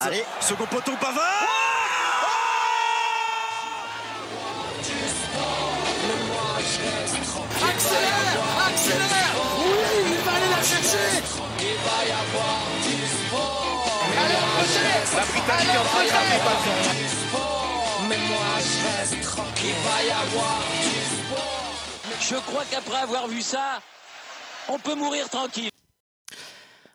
Allez, second poteau, Pavard. Accélère. Oui, il va aller la chercher. Il va y avoir du sport. Alors peut-être. La Britannique est en train de taper Pavard. Mais moi je reste tranquille. Il va y avoir du sport. Je crois qu'après avoir vu ça, on peut mourir tranquille.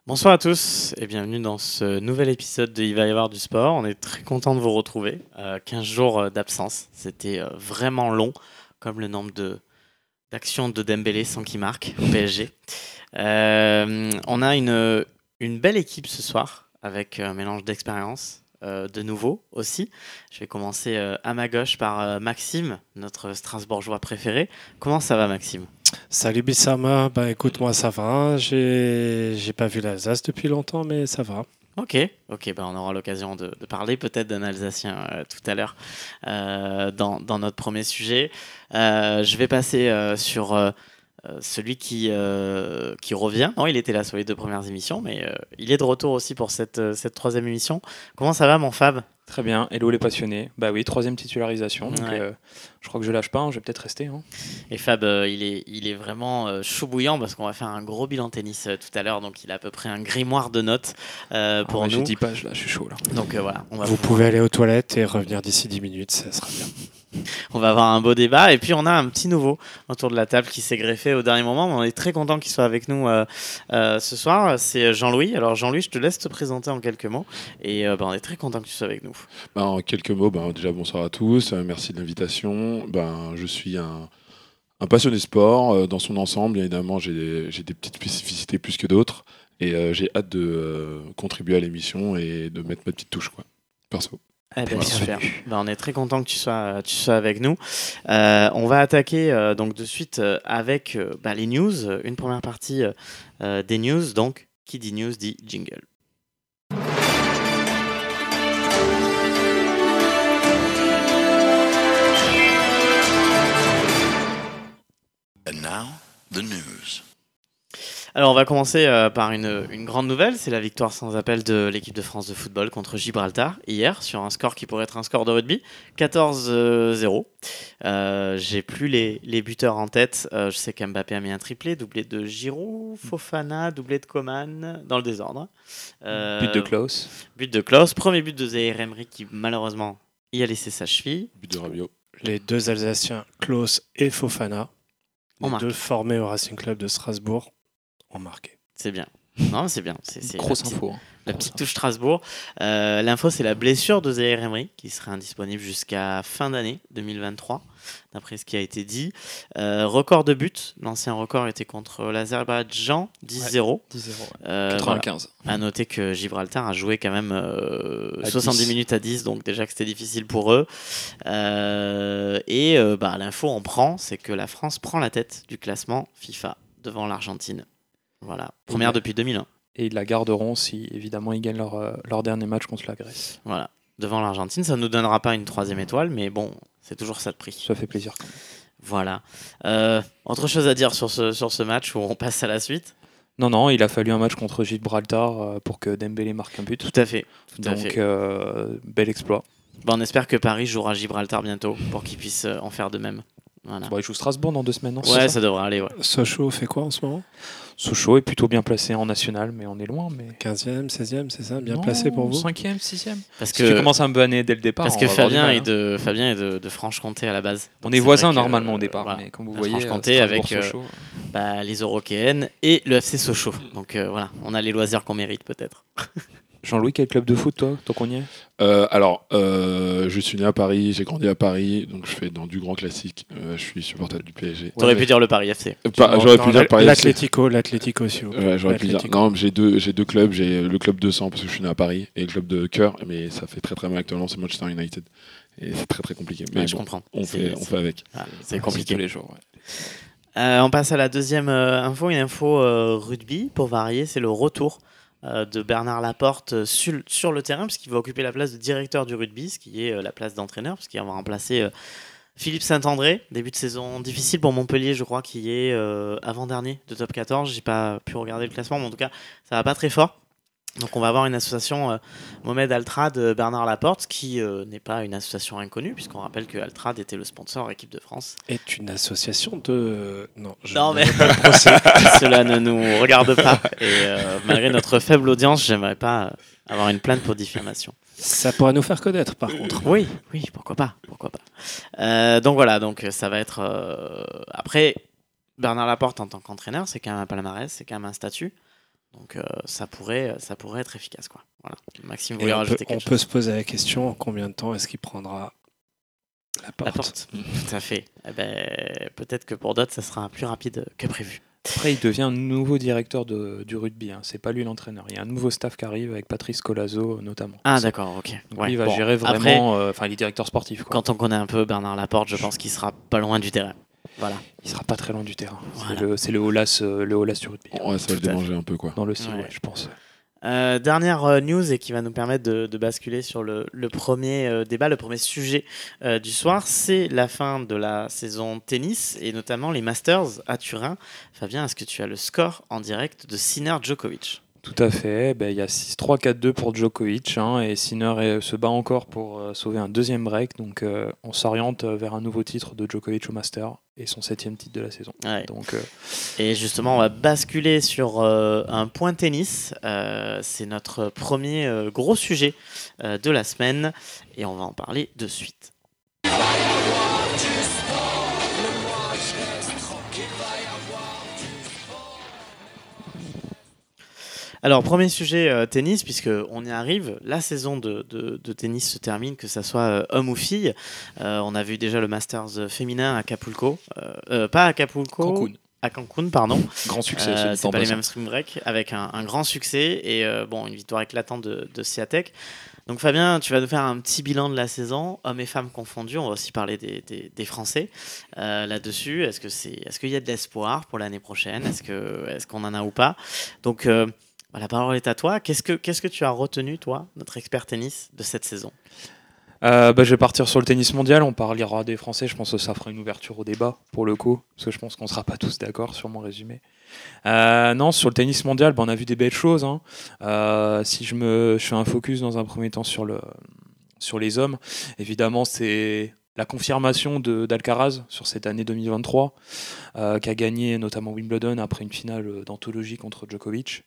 Bonsoir à tous et bienvenue dans ce nouvel épisode de Il va y avoir du sport. On est très content de vous retrouver. 15 jours d'absence, c'était vraiment long, comme le nombre d'actions de Dembélé sans qu'il marque au PSG. On a une belle équipe ce soir avec un mélange d'expérience, de nouveau aussi. Je vais commencer à ma gauche par Maxime, notre Strasbourgeois préféré. Comment ça va, Maxime ? Salut Bissama, bah écoute moi ça va, j'ai pas vu l'Alsace depuis longtemps mais ça va. Ok, bah on aura l'occasion de parler peut-être d'un Alsacien tout à l'heure dans notre premier sujet. Je vais passer sur celui qui revient. Non, il était là sur les deux premières émissions mais il est de retour aussi pour cette troisième émission. Comment ça va mon Fab ? Très bien, hello les passionnés. Bah oui, troisième titularisation, donc ouais. Je crois que je lâche pas, hein, je vais peut-être rester. Hein. Et Fab, il est vraiment chaud bouillant parce qu'on va faire un gros bilan tennis tout à l'heure, donc il a à peu près un grimoire de notes pour nous. Je dis pas, là, je suis chaud là. Donc voilà. Vous pouvez aller aux toilettes et revenir d'ici 10 minutes, ça sera bien. On va avoir un beau débat et puis on a un petit nouveau autour de la table qui s'est greffé au dernier moment, mais on est très content qu'il soit avec nous ce soir. C'est Jean-Louis. Alors Jean-Louis, je te laisse te présenter en quelques mots et on est très content que tu sois avec nous. Ben, en quelques mots, déjà bonsoir à tous, merci de l'invitation. Je suis un passionné sport dans son ensemble, évidemment j'ai des petites spécificités plus que d'autres et j'ai hâte de contribuer à l'émission et de mettre ma petite touche quoi, perso. Ah ben, super. On est très content que tu sois avec nous. On va attaquer donc de suite avec les news, une première partie des news, donc qui dit news dit jingle. And now, the news. Alors on va commencer par une grande nouvelle, c'est la victoire sans appel de l'équipe de France de football contre Gibraltar hier sur un score qui pourrait être un score de rugby, 14-0. J'ai plus les buteurs en tête, je sais qu'Mbappé a mis un triplé, doublé de Giroud, Fofana, doublé de Coman, dans le désordre. But de Klaus, premier but de Zaïre-Emery qui malheureusement y a laissé sa cheville. But de Rabiot. Les deux Alsaciens, Klaus et Fofana. Les deux formés au Racing Club de Strasbourg ont marqué. C'est bien. Non, c'est bien. C'est grosse info. La petite touche Strasbourg. L'info, c'est la blessure de Zaïre-Emery qui sera indisponible jusqu'à fin d'année 2023, d'après ce qui a été dit. Record de buts. L'ancien record était contre l'Azerbaïdjan, 10-0. Ouais, 10-0, ouais. 95. Voilà. À noter que Gibraltar a joué quand même 70 minutes à 10, donc déjà que c'était difficile pour eux. L'info, on prend, c'est que la France prend la tête du classement FIFA devant l'Argentine. Voilà, première depuis 2001. Et ils la garderont si, évidemment, ils gagnent leur dernier match contre la Grèce. Voilà, devant l'Argentine, ça ne nous donnera pas une troisième étoile, mais bon, c'est toujours ça de prix. Ça fait plaisir quand même. Voilà. Autre chose à dire sur ce match où on passe à la suite ? Non, il a fallu un match contre Gibraltar pour que Dembélé marque un but. Tout à fait. Donc, bel exploit. On espère que Paris jouera Gibraltar bientôt pour qu'ils puissent en faire de même. Voilà. Bon, il joue Strasbourg dans 2 semaines, non ? Ouais, ça devrait aller. Ouais. Sochaux fait quoi en ce moment ? Sochaux est plutôt bien placé en national, mais on est loin. Mais... 15e, 16e, c'est ça ? Bien placé pour vous ? 5e, 6e. Parce que tu commences à me banner dès le départ. Parce que Fabien est de Franche-Comté à la base. Donc on est voisins normalement au départ, mais comme vous voyez, Franche-Comté avec les Eurockéennes et le FC Sochaux. Donc on a les loisirs qu'on mérite peut-être. Jean-Louis, quel club de foot, toi, tant qu'on y est ? Je suis né à Paris, j'ai grandi à Paris, donc je fais dans du grand classique. Je suis supporter du PSG. Ouais, t'aurais pu dire le Paris FC. J'aurais pu dire le Paris FC. L'Atlético, si vous voulez. J'aurais pu dire. Non, mais j'ai deux clubs. J'ai le club de sang, parce que je suis né à Paris, et le club de cœur, mais ça fait très très mal actuellement, c'est Manchester United. Et c'est très très compliqué. Mais je comprends. On fait avec. Ah, c'est compliqué tous les jours. Ouais. On passe à la deuxième info, une info rugby, pour varier, c'est le retour de Bernard Laporte sur le terrain, puisqu'il va occuper la place de directeur du rugby, ce qui est la place d'entraîneur, puisqu'il va remplacer Philippe Saint-André. Début de saison difficile pour Montpellier, je crois, qui est avant-dernier de top 14. J'ai pas pu regarder le classement, mais en tout cas, ça va pas très fort. Donc on va avoir une association Mohamed Altrad, Bernard Laporte, qui n'est pas une association inconnue, puisqu'on rappelle que Altrad était le sponsor équipe de France. Est une association de... Non, mais cela ne nous regarde pas. Et malgré notre faible audience, j'aimerais pas avoir une plainte pour diffamation. Ça pourrait nous faire connaître, par contre. Oui, pourquoi pas. Donc voilà, donc ça va être... Après, Bernard Laporte en tant qu'entraîneur, c'est quand même un palmarès, c'est quand même un statut. Donc ça pourrait être efficace, quoi. Voilà. Maxime voulait rajouter quelque chose. On peut se poser la question, en combien de temps est-ce qu'il prendra la porte. Tout à fait. Eh ben, peut-être que pour d'autres, ça sera plus rapide que prévu. Après, il devient nouveau directeur du rugby. Hein. C'est pas lui l'entraîneur. Il y a un nouveau staff qui arrive avec Patrice Colazo notamment. Ah d'accord, ok. Donc, ouais, lui, il va gérer vraiment... Enfin, il est directeur sportif, quoi. Quand on connaît un peu Bernard Laporte, je pense qu'il sera pas loin du terrain. Voilà. Il sera pas très loin du terrain. Voilà. C'est le Olas sur rugby. Ouais, ça va le démanger un peu, quoi. Dans le style, ouais, je pense. Dernière news et qui va nous permettre de basculer sur le premier débat, le premier sujet du soir, c'est la fin de la saison tennis et notamment les Masters à Turin. Fabien, est-ce que tu as le score en direct de Sinner Djokovic ? Tout à fait, il y a 6-3, 4-2 pour Djokovic, hein, et Sinner se bat encore pour sauver un deuxième break, donc on s'oriente vers un nouveau titre de Djokovic au Master et son 7e titre de la saison. Ouais. Donc, et justement, on va basculer sur un point tennis, c'est notre premier gros sujet de la semaine et on va en parler de suite. Alors, premier sujet tennis, puisqu'on y arrive. La saison de tennis se termine, que ça soit homme ou fille. On a vu déjà le Masters féminin à Acapulco. Cancun. À Cancun, pardon. Grand succès. C'est pas les mêmes spring break, avec un grand succès et une victoire éclatante de Świątek. Donc Fabien, tu vas nous faire un petit bilan de la saison, hommes et femmes confondus. On va aussi parler des Français là-dessus. Est-ce qu'il y a de l'espoir pour l'année prochaine ? Est-ce qu'on en a ou pas ? Donc la parole est à toi. Qu'est-ce que tu as retenu, toi, notre expert tennis, de cette saison ? Je vais partir sur le tennis mondial. On parlera des Français. Je pense que ça fera une ouverture au débat, pour le coup, parce que je pense qu'on ne sera pas tous d'accord sur mon résumé. Sur le tennis mondial, on a vu des belles choses. Hein. Si je fais un focus dans un premier temps sur les hommes, évidemment, c'est la confirmation d'Alcaraz sur cette année 2023, qui a gagné notamment Wimbledon après une finale d'anthologie contre Djokovic.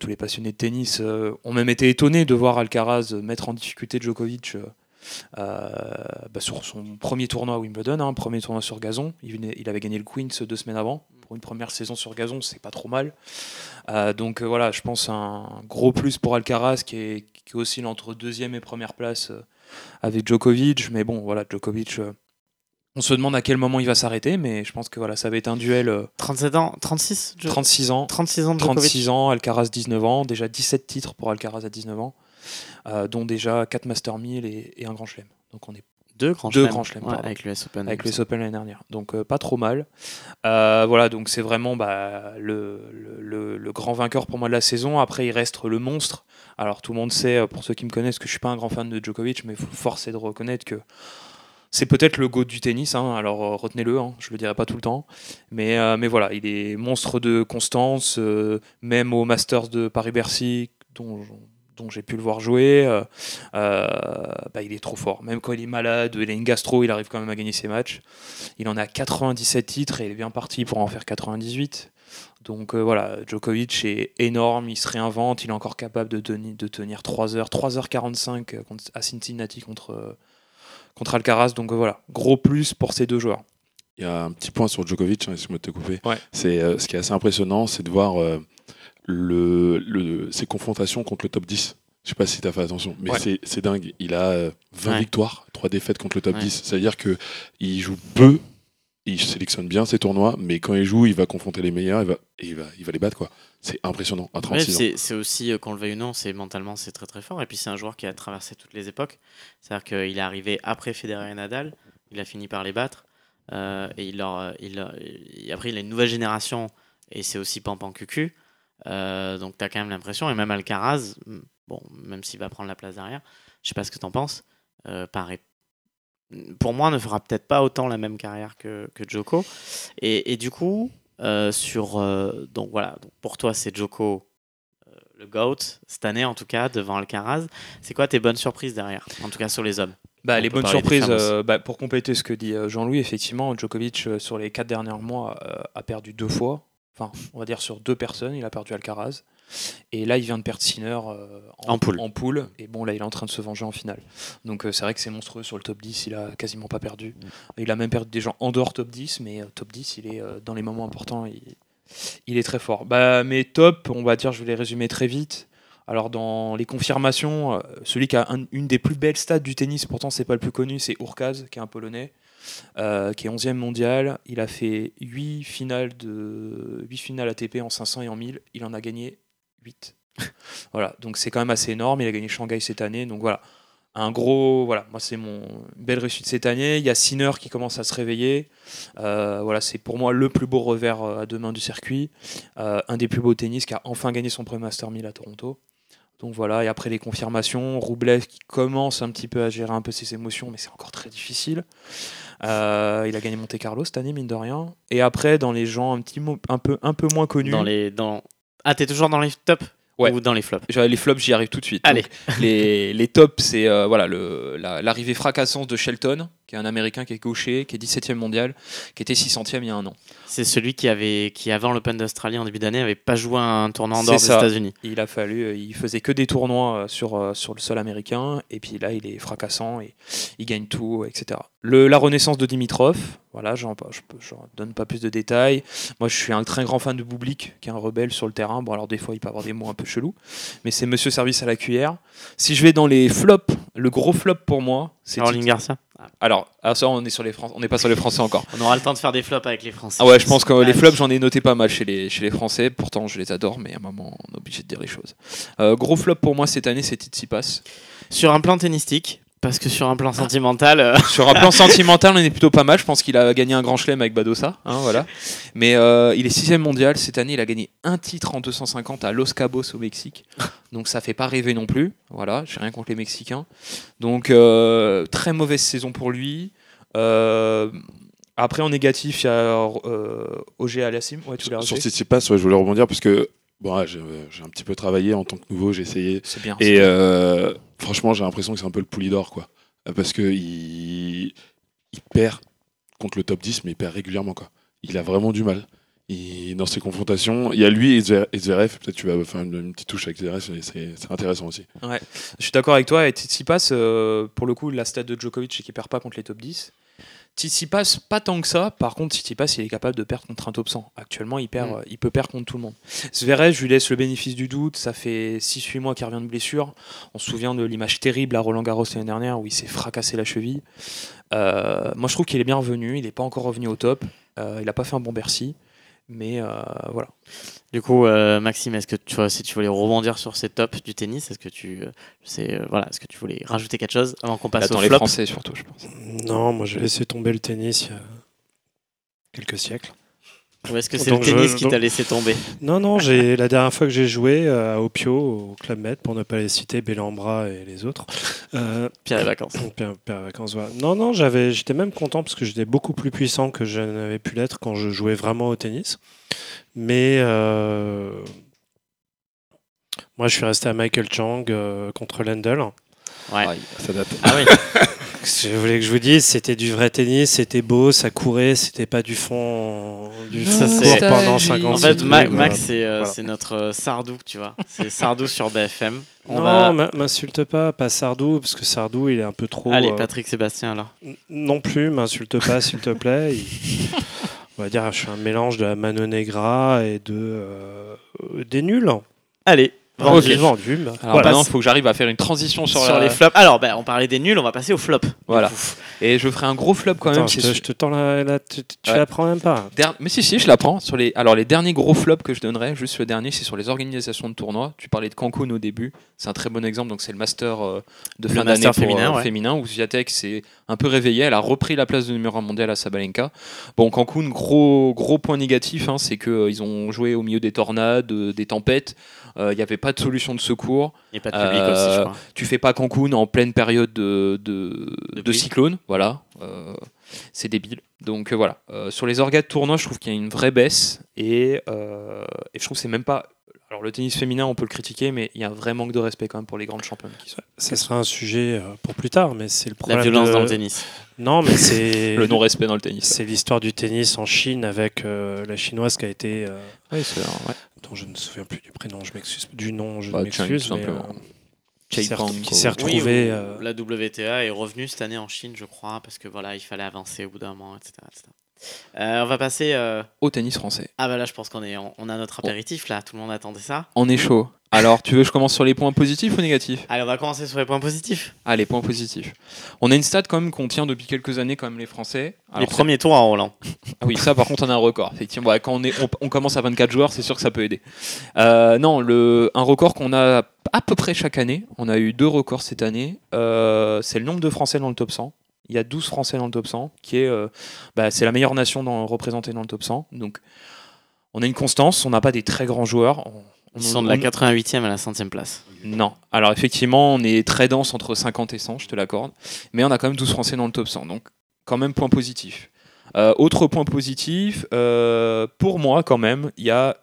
Tous les passionnés de tennis ont même été étonnés de voir Alcaraz mettre en difficulté Djokovic sur son premier tournoi à Wimbledon, premier tournoi sur gazon. Il avait gagné le Queens 2 semaines avant. Pour une première saison sur gazon, c'est pas trop mal. Je pense un gros plus pour Alcaraz qui oscille entre 2e et 1re place avec Djokovic. Mais Djokovic, on se demande à quel moment il va s'arrêter, mais je pense que ça va être un duel... 37 ans, 36 36 ans. 36 ans de Djokovic. 36 ans, Alcaraz 19 ans. Déjà 17 titres pour Alcaraz à 19 ans, dont déjà 4 Masters 1000 et un Grand Chelem. Donc on est Deux grands chelems avec l'US Open l'année dernière, donc pas trop mal. Donc c'est vraiment le grand vainqueur pour moi de la saison. Après, il reste le monstre. Alors tout le monde sait, pour ceux qui me connaissent, que je suis pas un grand fan de Djokovic, mais force est de reconnaître que c'est peut-être le GOAT du tennis, alors retenez-le, je le dirai pas tout le temps. Mais voilà, il est monstre de constance, même au Masters de Paris-Bercy, dont j'ai pu le voir jouer, il est trop fort. Même quand il est malade, il a une gastro, il arrive quand même à gagner ses matchs. Il en a 97 titres et il est bien parti pour en faire 98. Donc Djokovic est énorme, il se réinvente, il est encore capable de tenir 3h45 à Cincinnati contre Alcaraz. Donc gros plus pour ces deux joueurs. Il y a un petit point sur Djokovic, excuse-moi de te couper. Ouais. C'est, ce qui est assez impressionnant, c'est de voir... ses confrontations contre le top 10. Je sais pas si tu as fait attention, mais c'est dingue. Il a 20 victoires, 3 défaites contre le top 10. C'est-à-dire que il joue peu, il sélectionne bien ses tournois, mais quand il joue, il va confronter les meilleurs, il va les battre, quoi. C'est impressionnant à 36 ans. C'est aussi, qu'on le veuille ou non, mentalement c'est très très fort. Et puis c'est un joueur qui a traversé toutes les époques. C'est-à-dire qu'il est arrivé après Federer et Nadal, il a fini par les battre, et après il a une nouvelle génération et c'est aussi Pampan Cucu. Donc t'as quand même l'impression, et même Alcaraz, même s'il va prendre la place derrière, je sais pas ce que t'en penses, pareil, pour moi ne fera peut-être pas autant la même carrière que Djoko, et du coup pour toi c'est Djoko le GOAT, cette année en tout cas, devant Alcaraz. C'est quoi tes bonnes surprises derrière, en tout cas sur les hommes? Les bonnes surprises, pour compléter ce que dit Jean-Louis, effectivement, Djokovic, sur les 4 derniers mois, a perdu 2 fois. Enfin, on va dire sur 2 personnes, il a perdu Alcaraz. Et là, il vient de perdre Sinner en poule. Et bon, là, il est en train de se venger en finale. Donc, c'est vrai que c'est monstrueux. Sur le top 10, il a quasiment pas perdu. Il a même perdu des gens en dehors top 10, mais top 10, il est dans les moments importants. Il est très fort. Mes top, on va dire, je vais les résumer très vite. Alors, dans les confirmations, celui qui a une des plus belles stats du tennis, pourtant, c'est pas le plus connu, c'est Urkaz, qui est un Polonais, qui est 11e mondial. Il a fait 8 finales ATP en 500 et en 1000. Il en a gagné 8. Voilà, donc c'est quand même assez énorme. Il a gagné Shanghai cette année, donc voilà, moi c'est une belle réussite cette année. Il y a Sinner qui commence à se réveiller, c'est pour moi le plus beau revers à deux mains du circuit, un des plus beaux tennis, qui a enfin gagné son premier Master 1000 à Toronto. Donc voilà, et après les confirmations, Roublev qui commence un petit peu à gérer un peu ses émotions, mais c'est encore très difficile. Il a gagné Monte Carlo cette année, mine de rien. Et après, dans les gens un peu moins connus, Ah, t'es toujours dans les tops, ouais, ou dans les flops? Les flops, j'y arrive tout de suite. Allez. Donc, les tops, c'est l'arrivée fracassante de Shelton, qui est un Américain, qui est gaucher, qui est 17e mondial, qui était 600e il y a un an. C'est celui qui avant l'Open d'Australie en début d'année, n'avait pas joué un tournoi en dehors des États-Unis. Il faisait que des tournois sur le sol américain, et puis là, il est fracassant, et il gagne tout, etc. La renaissance de Dimitrov, voilà, je donne pas plus de détails. Moi, je suis un très grand fan de Bublik, qui est un rebelle sur le terrain. Bon, alors des fois, il peut avoir des mots un peu chelous, mais c'est Monsieur Service à la cuillère. Si je vais dans les flops, le gros flop pour moi, c'est Roland Garros. Alors, ça, on n'est pas sur les Français encore. On aura le temps de faire des flops avec les Français. Ah ouais, je pense que les flops, j'en ai noté pas mal chez les Français. Pourtant, je les adore, mais à un moment, on est obligé de dire les choses. Gros flop pour moi cette année, c'est Tsitsipas. Sur un plan tennistique. Parce que sur un plan sentimental... Sur un plan sentimental, on est plutôt pas mal. Je pense qu'il a gagné un grand chelem avec Badosa. Hein, voilà. Mais il est 6e mondial. Cette année, il a gagné un titre en 250 à Los Cabos au Mexique. Donc ça ne fait pas rêver non plus. Voilà, j'ai rien contre les Mexicains. Donc très mauvaise saison pour lui. Après, en négatif, il y a Oje Aliassim. Ouais, sur Tsitsipas, je voulais rebondir parce que... Bon, j'ai un petit peu travaillé en tant que nouveau, j'ai essayé. C'est bien. Et franchement, j'ai l'impression que c'est un peu le Poulidor, quoi. Parce qu'il perd contre le top 10, mais il perd régulièrement, quoi. Il a vraiment du mal. Dans ses confrontations, il y a lui et Zverev. Peut-être tu vas faire une petite touche avec Zverev, c'est intéressant aussi. Ouais, je suis d'accord avec toi. Et Tsitsipas, pour le coup, la stat de Djokovic, c'est qu'il perd pas contre les top 10. Tsitsipas, pas tant que ça. Par contre, Tsitsipas, il est capable de perdre contre un top 100. Actuellement, il peut perdre contre tout le monde. Zverev, je lui laisse le bénéfice du doute. Ça fait 6-8 mois qu'il revient de blessure. On se souvient de l'image terrible à Roland Garros l'année dernière où il s'est fracassé la cheville. Moi, je trouve qu'il est bien revenu. Il n'est pas encore revenu au top. Il n'a pas fait un bon Bercy. Mais voilà. Du coup, Maxime, est-ce que si tu voulais rebondir sur ces tops du tennis, est-ce que tu voulais rajouter quelque chose avant qu'on passe au flop? Les Français surtout, je pense. Non, moi j'ai laissé tomber le tennis il y a quelques siècles. Ou est-ce que c'est le tennis qui t'a laissé tomber? Non, la dernière fois que j'ai joué à Opio, au Club Med, pour ne pas les citer, Bellambra et les autres. Pierre Vacances. Pierre Vacances, voilà. Non, j'étais même content parce que j'étais beaucoup plus puissant que je n'avais pu l'être quand je jouais vraiment au tennis. Mais moi, je suis resté à Michael Chang contre Lendl. Ouais. Ça date. Ah oui. Je voulais que je vous dise, c'était du vrai tennis, c'était beau, ça courait, c'était pas du fond du cours pendant 50 ans. En fait, Max, c'est notre Sardou, tu vois. C'est Sardou sur BFM. M'insulte pas Sardou, parce que Sardou, il est un peu trop... Allez, Patrick Sébastien, alors. Non plus, m'insulte pas, s'il te plaît. On va dire, je suis un mélange de la Mano Negra et des nuls. Allez. Vendu. Alors maintenant, il faut que j'arrive à faire une transition sur les flops. Alors, on parlait des nuls, on va passer aux flops. Voilà. Et je ferai un gros flop quand même. Je te tends la... Tu l'apprends même pas. Mais si, je l'apprends. Alors, les derniers gros flops que je donnerai, juste le dernier, c'est sur les organisations de tournois. Tu parlais de Cancun au début. C'est un très bon exemple. Donc, c'est le master de fin d'année féminin où Świątek s'est un peu réveillée. Elle a repris la place de numéro 1 mondial à Sabalenka. Bon, Cancun, gros point négatif, hein, c'est qu'ils ont joué au milieu des tornades, des tempêtes. Il n'y avait pas de solution de secours. Et pas de public aussi, je crois. Tu fais pas Cancun en pleine période de cyclone. Voilà. C'est débile. Donc voilà. Sur les orgas de tournoi, je trouve qu'il y a une vraie baisse. Et je trouve que c'est même pas... Alors le tennis féminin, on peut le critiquer, mais il y a un vrai manque de respect quand même pour les grandes championnes. Ça sera un sujet pour plus tard, mais c'est le problème. La violence dans le tennis. Non, mais c'est le non-respect dans le tennis. C'est l'histoire du tennis en Chine avec la chinoise qui a été. Oui, c'est vrai. Ouais. Dont je ne me souviens plus du prénom, je m'excuse. Du nom, je m'excuse. Chang, simplement. Qui s'est retrouvé. La WTA est revenue cette année en Chine, je crois, parce que voilà, il fallait avancer au bout d'un moment, etc. etc. On va passer au tennis français. Ah bah là je pense qu'on a notre apéritif là, tout le monde attendait ça. On est chaud. Alors tu veux que je commence sur les points positifs ou négatifs? Allez, on va commencer sur les points positifs. Ah, les points positifs. On a une stat quand même qu'on tient depuis quelques années quand même, les Français. Alors, les premiers tours à Roland. Ah oui, ça par contre on a un record. Effectivement, bah, quand on commence à 24 joueurs, c'est sûr que ça peut aider. Non, un record qu'on a à peu près chaque année. On a eu 2 records cette année. C'est le nombre de Français dans le top 100. Il y a 12 Français dans le top 100, qui est, c'est la meilleure nation représentée dans le top 100. Donc, on a une constance, on n'a pas des très grands joueurs. Ils sont de la 88e à la 100e place. Non. Alors, effectivement, on est très dense entre 50 et 100, je te l'accorde. Mais on a quand même 12 Français dans le top 100. Donc, quand même, point positif. Autre point positif, pour moi, quand même, il y a...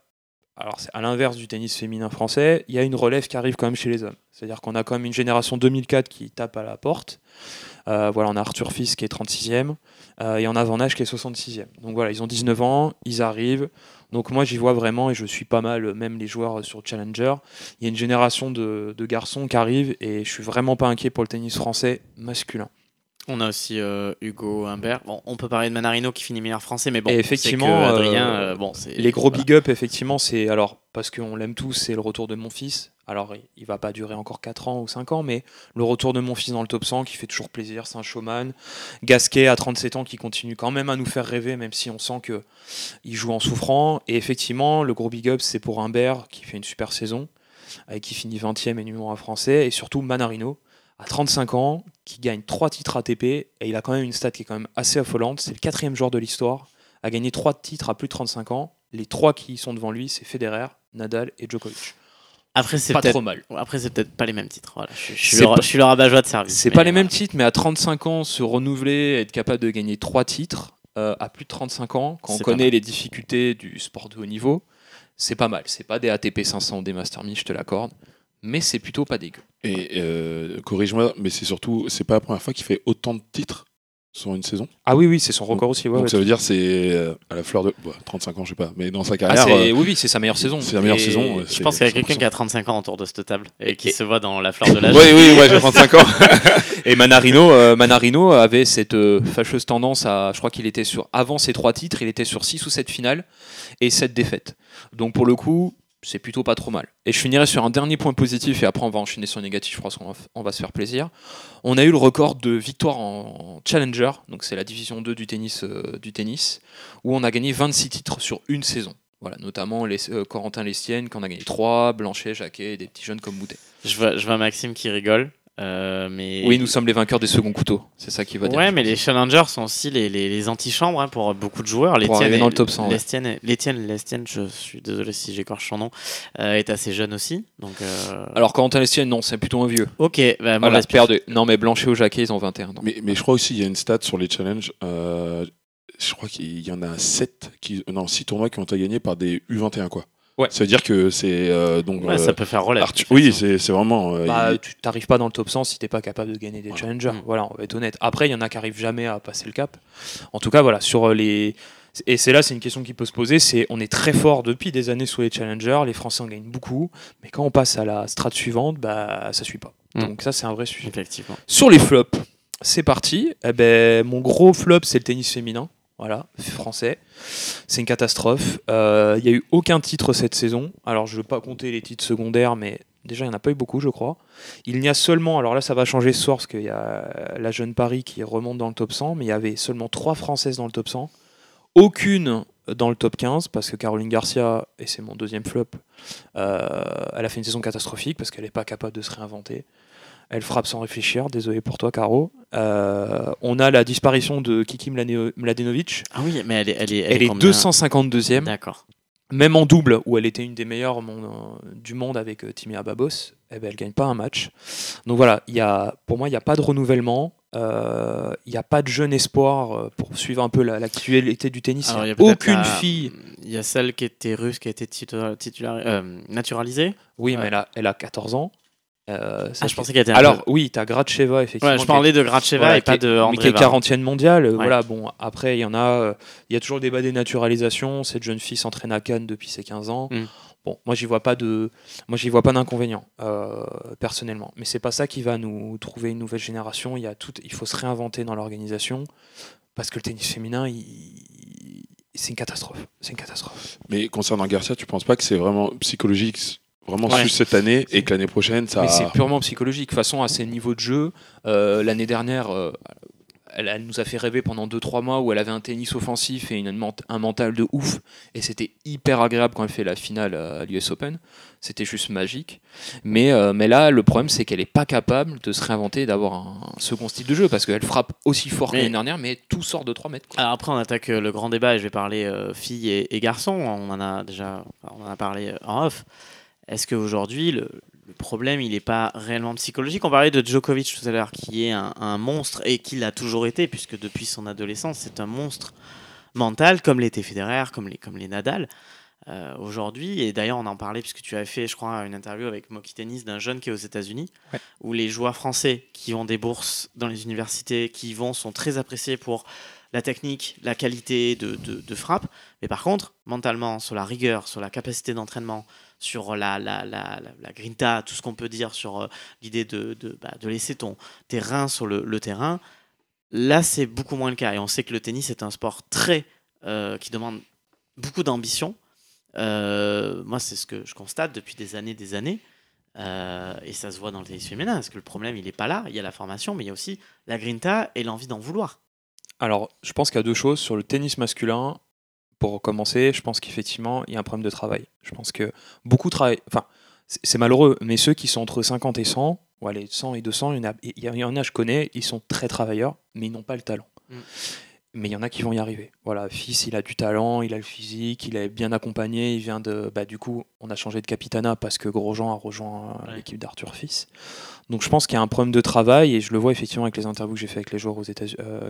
Alors, c'est à l'inverse du tennis féminin français, il y a une relève qui arrive quand même chez les hommes. C'est-à-dire qu'on a quand même une génération 2004 qui tape à la porte. Voilà, on a Arthur Fils qui est 36e et on a Van Hache qui est 66e. Donc voilà, ils ont 19 ans, ils arrivent. Donc moi, j'y vois vraiment, et je suis pas mal, même les joueurs sur Challenger, il y a une génération de garçons qui arrivent et je suis vraiment pas inquiet pour le tennis français masculin. On a aussi Hugo Humbert. Bon, on peut parler de Manarino qui finit meilleur français, mais bon, effectivement, c'est que Adrien, les gros voilà. Big up, effectivement, c'est alors parce qu'on l'aime tous, c'est le retour de Monfils. Alors, il va pas durer encore 4 ans ou 5 ans, mais le retour de Monfils dans le top 100 qui fait toujours plaisir, c'est un showman. Gasquet à 37 ans qui continue quand même à nous faire rêver, même si on sent que il joue en souffrant. Et effectivement, le gros big up, c'est pour Humbert qui fait une super saison et qui finit 20e et numéro 1 français, et surtout Manarino. À 35 ans, qui gagne 3 titres ATP, et il a quand même une stat qui est quand même assez affolante, c'est le 4e joueur de l'histoire à gagner 3 titres à plus de 35 ans. Les 3 qui sont devant lui, c'est Federer, Nadal et Djokovic. Après, c'est pas trop mal. Après, c'est peut-être pas les mêmes titres. Voilà. Je suis le rabat-joie de service. C'est pas les mêmes titres, mais à 35 ans, se renouveler, être capable de gagner 3 titres à plus de 35 ans, quand on connaît les difficultés du sport de haut niveau, c'est pas mal. C'est pas des ATP 500 ou des Masters 1000, je te l'accorde. Mais c'est plutôt pas dégueu. Et corrige-moi, mais c'est surtout, c'est pas la première fois qu'il fait autant de titres sur une saison. Ah oui, c'est son record aussi. Ouais, donc ça veut dire c'est à la fleur de 35 ans, je sais pas, mais dans sa carrière. Oui, c'est sa meilleure saison. C'est la meilleure saison. Je pense qu'il y a quelqu'un qui a 35 ans autour de cette table et qui se voit dans la fleur de l'âge. Oui, j'ai 35 ans. Et Manarino avait cette fâcheuse tendance à, je crois qu'il était sur, avant ses 3 titres, il était sur 6 ou 7 finales et 7 défaites. Donc pour le coup, c'est plutôt pas trop mal. Et je finirai sur un dernier point positif, et après on va enchaîner sur le négatif, je crois qu'on va se faire plaisir. On a eu le record de victoires en Challenger, donc c'est la division 2 du tennis, où on a gagné 26 titres sur une saison. Voilà, notamment Corentin Lestienne, qu'on a gagné 3, Blanchet, Jacquet, des petits jeunes comme Boudet. Je vois Maxime qui rigole. Mais... Oui, nous sommes les vainqueurs des seconds couteaux, c'est ça qui va dire. Ouais, mais les challengers sont aussi les antichambres, hein, pour beaucoup de joueurs. L'Etienne dans le top 100. L'Estienne, je suis désolé si j'écorche son nom, est assez jeune aussi. Donc, alors Corentin Lestienne, non, c'est plutôt un vieux. Ok, bah, moi je perds. Non, mais Blanchet ou Jacquet, ils ont 21 ans. Mais je crois aussi qu'il y a une stat sur les challenges. Je crois qu'il y en a 6 tournois qui ont été gagnés par des U21, quoi. Ouais. Ça veut dire que c'est donc. Ouais, ça peut faire relève. Oui, c'est vraiment. Tu t'arrives pas dans le top 100 si t'es pas capable de gagner des challengers. Voilà, on va être honnête. Après, il y en a qui arrivent jamais à passer le cap. En tout cas, voilà, sur les. Et c'est une question qui peut se poser. On est très fort depuis des années sur les challengers. Les Français en gagnent beaucoup, mais quand on passe à la strate suivante, ça suit pas. Donc ça, c'est un vrai sujet. Effectivement. Sur les flops, c'est parti. Eh ben, mon gros flop, c'est le tennis féminin. Voilà, français, c'est une catastrophe. Il n'y a eu aucun titre cette saison. Alors, je ne veux pas compter les titres secondaires, mais déjà, il n'y en a pas eu beaucoup, je crois. Il n'y a seulement, alors là, ça va changer ce soir, parce qu'il y a la jeune Paris qui remonte dans le top 100, mais il y avait seulement 3 Françaises dans le top 100. Aucune dans le top 15, parce que Caroline Garcia, et c'est mon deuxième flop, elle a fait une saison catastrophique, parce qu'elle n'est pas capable de se réinventer. Elle frappe sans réfléchir, désolé pour toi Caro. On a la disparition de Kiki Mladenovic. Ah oui, mais elle est 252e. D'accord. Même en double, où elle était une des meilleures du monde avec Timea Babos, elle ne gagne pas un match. Donc voilà, pour moi, il n'y a pas de renouvellement. Il n'y a pas de jeune espoir pour suivre un peu l'actualité du tennis. Alors, il n'y a aucune fille. Il y a celle qui était russe, qui a été naturalisée. Oui, mais elle a 14 ans. Je pensais qu'elle était. Alors, oui, tu as Gracheva, effectivement. Ouais, je parlais de Gracheva et pas de Andreeva. Mais qui est 40e mondiale. Ouais. Voilà, bon, après, il y a toujours le débat des naturalisations. Cette jeune fille s'entraîne à Cannes depuis ses 15 ans. Mm. Bon, moi j'y vois pas d'inconvénient personnellement, mais c'est pas ça qui va nous trouver une nouvelle génération. Il faut se réinventer dans l'organisation parce que le tennis féminin, c'est une catastrophe. C'est une catastrophe. Mais concernant Garcia, tu penses pas que c'est vraiment psychologique, vraiment juste cette année et que l'année prochaine ça. Mais c'est purement psychologique. De toute façon, à ces niveaux de jeu, l'année dernière. Elle nous a fait rêver pendant 2-3 mois où elle avait un tennis offensif et un mental de ouf. Et c'était hyper agréable quand elle fait la finale à l'US Open. C'était juste magique. Mais là, le problème, c'est qu'elle n'est pas capable de se réinventer, d'avoir un second style de jeu. Parce qu'elle frappe aussi fort que l'année dernière, mais tout sort de 3 mètres. Alors après, on attaque le grand débat et je vais parler filles et garçons. On en a parlé en off. Est-ce qu'aujourd'hui, le problème, il n'est pas réellement psychologique. On parlait de Djokovic tout à l'heure, qui est un monstre et qui l'a toujours été, puisque depuis son adolescence, c'est un monstre mental, comme l'était Federer, comme les Nadal. Aujourd'hui, et d'ailleurs on en parlait, puisque tu as fait, je crois, une interview avec Moki Tennis d'un jeune qui est aux États-Unis, où les joueurs français qui ont des bourses dans les universités, qui y vont, sont très appréciés pour la technique, la qualité de frappe. Mais par contre, mentalement, sur la rigueur, sur la capacité d'entraînement, sur la grinta, tout ce qu'on peut dire sur l'idée de laisser tes reins sur le terrain, là c'est beaucoup moins le cas. Et on sait que le tennis est un sport qui demande beaucoup d'ambition. Moi c'est ce que je constate depuis des années. Et ça se voit dans le tennis féminin. Parce que le problème il n'est pas là, il y a la formation, mais il y a aussi la grinta et l'envie d'en vouloir. Alors je pense qu'il y a deux choses. Sur le tennis masculin, pour commencer, je pense qu'effectivement, il y a un problème de travail. Je pense que beaucoup travaillent... Enfin, c'est malheureux, mais ceux qui sont entre 50 et 100, ou allez, 100 et 200, il y en a, je connais, ils sont très travailleurs, mais ils n'ont pas le talent. Mm. Mais il y en a qui vont y arriver. Voilà, Fils, il a du talent, il a le physique, il est bien accompagné, il vient de... Bah, du coup, on a changé de capitana parce que Grosjean a rejoint l'équipe d'Arthur Fils. Donc je pense qu'il y a un problème de travail, et je le vois effectivement avec les interviews que j'ai fait avec les joueurs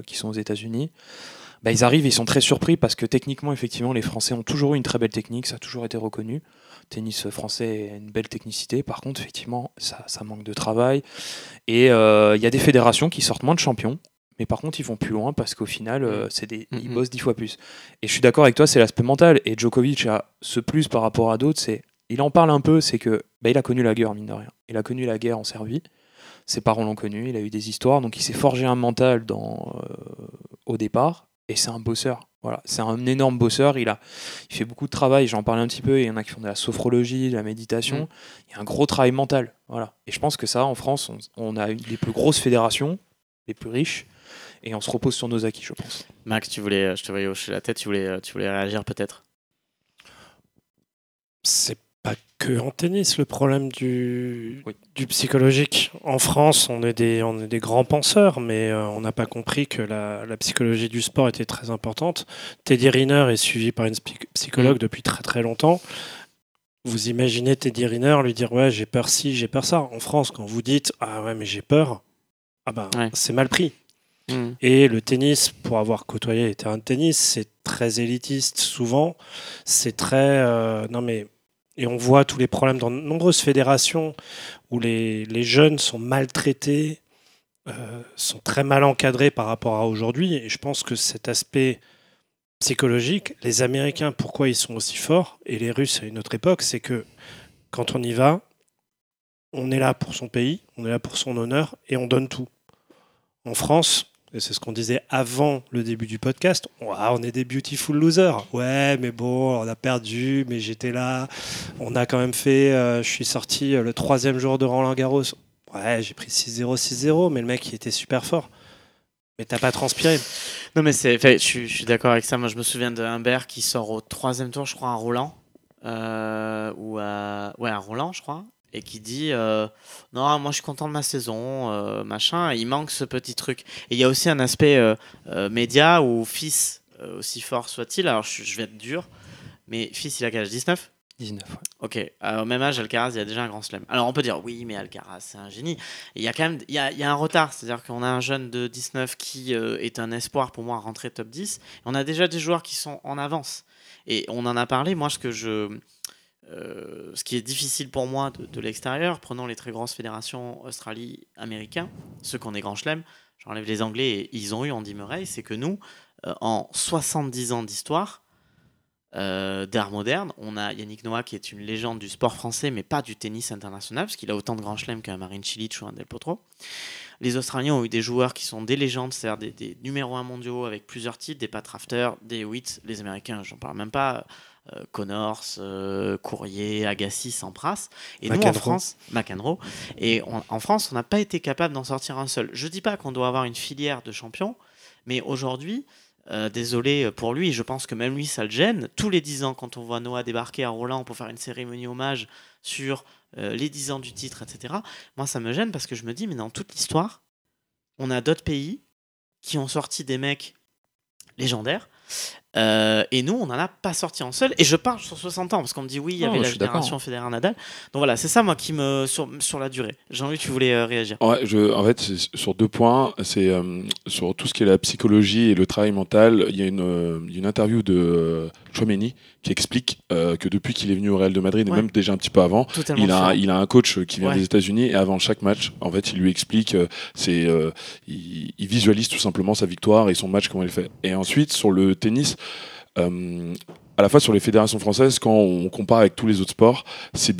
qui sont aux États-Unis. Bah, ils arrivent et ils sont très surpris parce que techniquement, effectivement, les Français ont toujours eu une très belle technique, ça a toujours été reconnu. Le tennis français a une belle technicité, par contre, effectivement, ça manque de travail. Et il y a des fédérations qui sortent moins de champions, mais par contre, ils vont plus loin parce qu'au final, ils bossent 10 fois plus. Et je suis d'accord avec toi, c'est l'aspect mental. Et Djokovic a ce plus par rapport à d'autres, il en parle un peu, c'est que il a connu la guerre, mine de rien. Il a connu la guerre en Serbie. Ses parents l'ont connu, il a eu des histoires, donc il s'est forgé un mental au départ. Et c'est un bosseur, voilà. C'est un énorme bosseur, il fait beaucoup de travail, j'en parlais un petit peu, il y en a qui font de la sophrologie, de la méditation, il y a un gros travail mental, voilà. Et je pense que ça, en France, on a une des plus grosses fédérations, les plus riches, et on se repose sur nos acquis, je pense. Max, je te voyais hocher la tête, tu voulais réagir peut-être ? C'est pas que en tennis, le problème du psychologique. En France, on est des grands penseurs, mais on n'a pas compris que la psychologie du sport était très importante. Teddy Riner est suivi par une psychologue depuis très très longtemps. Vous imaginez Teddy Riner lui dire « Ouais, j'ai peur ci, j'ai peur ça ». En France, quand vous dites « Ah ouais, mais j'ai peur », c'est mal pris. Et le tennis, pour avoir côtoyé les terrains de tennis, c'est très élitiste souvent. C'est très... Et on voit tous les problèmes dans de nombreuses fédérations où les jeunes sont maltraités, sont très mal encadrés par rapport à aujourd'hui. Et je pense que cet aspect psychologique, les Américains, pourquoi ils sont aussi forts, et les Russes à une autre époque, c'est que quand on y va, on est là pour son pays, on est là pour son honneur et on donne tout. En France, et c'est ce qu'on disait avant le début du podcast, on est des beautiful losers. Ouais, mais bon, on a perdu, mais j'étais là. On a quand même fait... je suis sorti le 3e jour de Roland Garros. Ouais, j'ai pris 6-0, 6-0, mais le mec, il était super fort. Mais t'as pas transpiré. Non, mais je suis d'accord avec ça. Moi, je me souviens de Humbert qui sort au 3e tour, je crois, à Roland. À Roland, je crois. Et qui dit « Non, moi je suis content de ma saison, machin, il manque ce petit truc. » Et il y a aussi un aspect média où Fils, aussi fort soit-il, alors je vais être dur, mais Fils il a quel âge ? 19 ? 19. Ouais. Ok, au même âge, Alcaraz, il y a déjà un grand slam. Alors on peut dire, oui, mais Alcaraz, c'est un génie. Il y a quand même il y a un retard, c'est-à-dire qu'on a un jeune de 19 qui est un espoir pour moi à rentrer top 10. On a déjà des joueurs qui sont en avance. Et on en a parlé, moi, ce qui est difficile pour moi de l'extérieur, prenons les très grosses fédérations Australie-Américains, ceux qui ont des grands chelems, j'enlève les Anglais, et ils ont eu Andy Murray, c'est que nous, en 70 ans d'histoire, d'art moderne, on a Yannick Noah qui est une légende du sport français, mais pas du tennis international, parce qu'il a autant de grands chelems qu'un Marin Cilic ou un Del Potro. Les Australiens ont eu des joueurs qui sont des légendes, c'est-à-dire des numéros 1 mondiaux avec plusieurs titres, des Pat Rafter, des Witt, les Américains, j'en parle même pas, Connors, Courrier, Agassi, Sampras, et nous en France, McEnroe, et en France, on n'a pas été capable d'en sortir un seul. Je dis pas qu'on doit avoir une filière de champions, mais aujourd'hui, désolé pour lui, je pense que même lui, ça le gêne. Tous les 10 ans, quand on voit Noah débarquer à Roland pour faire une cérémonie hommage sur les 10 ans du titre, etc., moi, ça me gêne parce que je me dis, mais dans toute l'histoire, on a d'autres pays qui ont sorti des mecs légendaires, et nous, on n'en a pas sorti en seul. Et je parle sur 60 ans, parce qu'on me dit, oui, il y avait la génération Federer-Nadal. Donc voilà, c'est ça, moi, qui me... Sur la durée. Jean-Louis, tu voulais réagir. Ouais, en fait, c'est sur deux points. C'est sur tout ce qui est la psychologie et le travail mental. Il y a une interview de Tchouaméni qui explique que depuis qu'il est venu au Real de Madrid, et même déjà un petit peu avant, il a un coach qui vient des États-Unis, et avant chaque match, en fait, il lui explique, il visualise tout simplement sa victoire et son match, comment il fait. Et ensuite, sur le tennis, à la fois sur les fédérations françaises, quand on compare avec tous les autres sports, c'est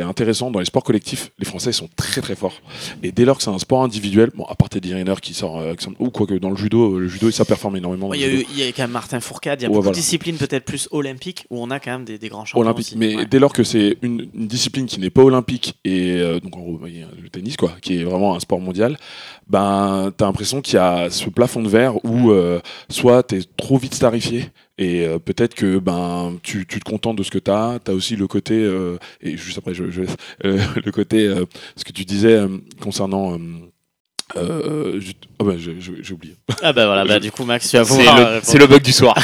intéressant. Dans les sports collectifs, les Français sont très très forts. Et dès lors que c'est un sport individuel, bon, à part Teddy Riner qui sort, ou quoique dans le judo, ça performe énormément. Il y a quand même Martin Fourcade, il y a beaucoup de disciplines peut-être plus olympiques où on a quand même des grands champions. Olympique, aussi. Mais dès lors que c'est une discipline qui n'est pas olympique, et donc en gros le tennis, quoi, qui est vraiment un sport mondial, ben, t'as l'impression qu'il y a ce plafond de verre où soit t'es trop vite starifié. Et peut-être que tu te contentes de ce que t'as. T'as aussi le côté et juste après je laisse le côté ce que tu disais concernant j'ai oublié. Ah bah voilà, du coup Max, tu as c'est le bug du soir.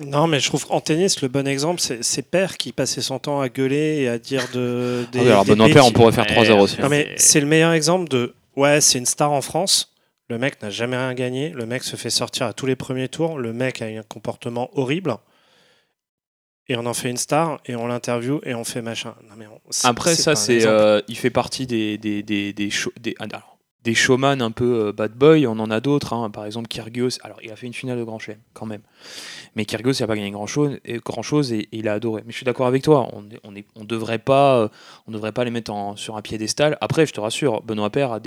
Non, mais je trouve en tennis, le bon exemple, c'est ses pères qui passaient son temps à gueuler et à dire on pourrait faire 3 heures aussi. Non, mais c'est le meilleur exemple de c'est une star en France. Le mec n'a jamais rien gagné, le mec se fait sortir à tous les premiers tours, le mec a un comportement horrible, et on en fait une star, et on l'interviewe, et on fait machin. Non mais après ça, il fait partie des showman un peu bad boy, on en a d'autres, hein. Par exemple Kyrgios, alors il a fait une finale de Grand Chelem quand même, mais Kyrgios il n'a pas gagné grand chose et il a adoré. Mais je suis d'accord avec toi, on devrait pas les mettre sur un piédestal. Après je te rassure, Benoît Paire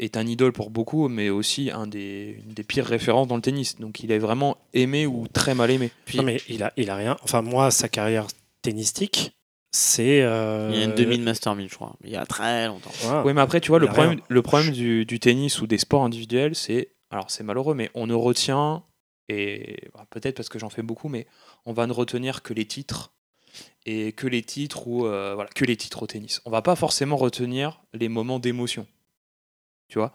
est un idole pour beaucoup, mais aussi une des pires références dans le tennis. Donc il est vraiment aimé ou très mal aimé. Puis, non mais il a rien. Enfin moi, sa carrière tennistique, c'est... Il y a une demi de Master 1000, je crois. Il y a très longtemps. Voilà. Oui, mais après, tu vois, le problème du tennis ou des sports individuels, c'est... Alors c'est malheureux, mais on ne retient... Et peut-être parce que j'en fais beaucoup, mais on va ne retenir que les titres. Et que les titres que les titres au tennis. On va pas forcément retenir les moments d'émotion. Tu vois,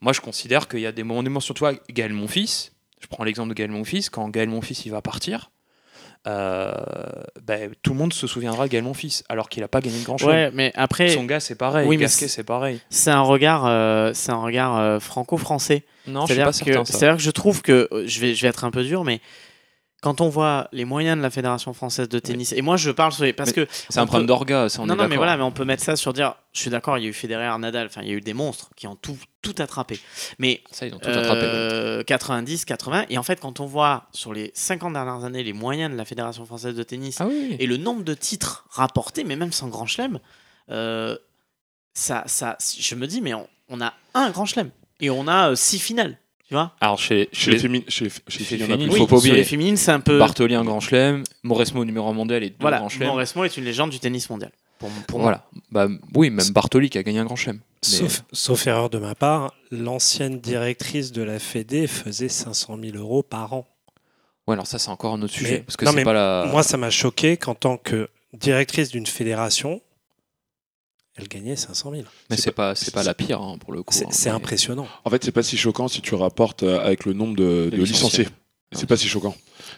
moi je considère qu'il y a des moments d'émotion. Tu vois, Gaël Monfils, je prends l'exemple de Gaël Monfils, quand Gaël Monfils il va partir, tout le monde se souviendra de Gaël Monfils, alors qu'il n'a pas gagné de grand chose. Mais après, son gars c'est pareil, Gasquet c'est pareil. C'est un regard, franco-français. Non, c'est-à-dire je suis pas certain. C'est-à-dire que je trouve que, je vais être un peu dur, mais quand on voit les moyens de la Fédération française de tennis, et moi je parle parce que c'est un problème d'orga, ça on est d'accord. Non mais voilà, mais on peut mettre ça sur dire, je suis d'accord, il y a eu Federer, Nadal, enfin il y a eu des monstres qui ont tout attrapé. Mais ça ils ont tout attrapé. 90, 80, et en fait quand on voit sur les 50 dernières années les moyens de la Fédération française de tennis et le nombre de titres rapportés, mais même sans grand chelem, ça je me dis mais on a un grand chelem et on a 6 finales. Tu vois ? Alors chez les féminines, c'est un peu Bartoli un grand chelem, Mauresmo numéro 1 mondial et deux grands chelem. Mauresmo est une légende du tennis mondial. Pour voilà. Bah oui, même Bartoli qui a gagné un grand chelem. Sauf erreur de ma part, l'ancienne directrice de la Fédé faisait 500 000 € par an. Ouais, alors ça c'est encore un autre sujet parce que c'est pas la... Moi ça m'a choqué qu'en tant que directrice d'une fédération, elle gagnait 500 000. Mais c'est pas la pire pour le coup. C'est impressionnant. En fait, c'est pas si choquant si tu rapportes avec le nombre de licenciés. C'est pas si choquant.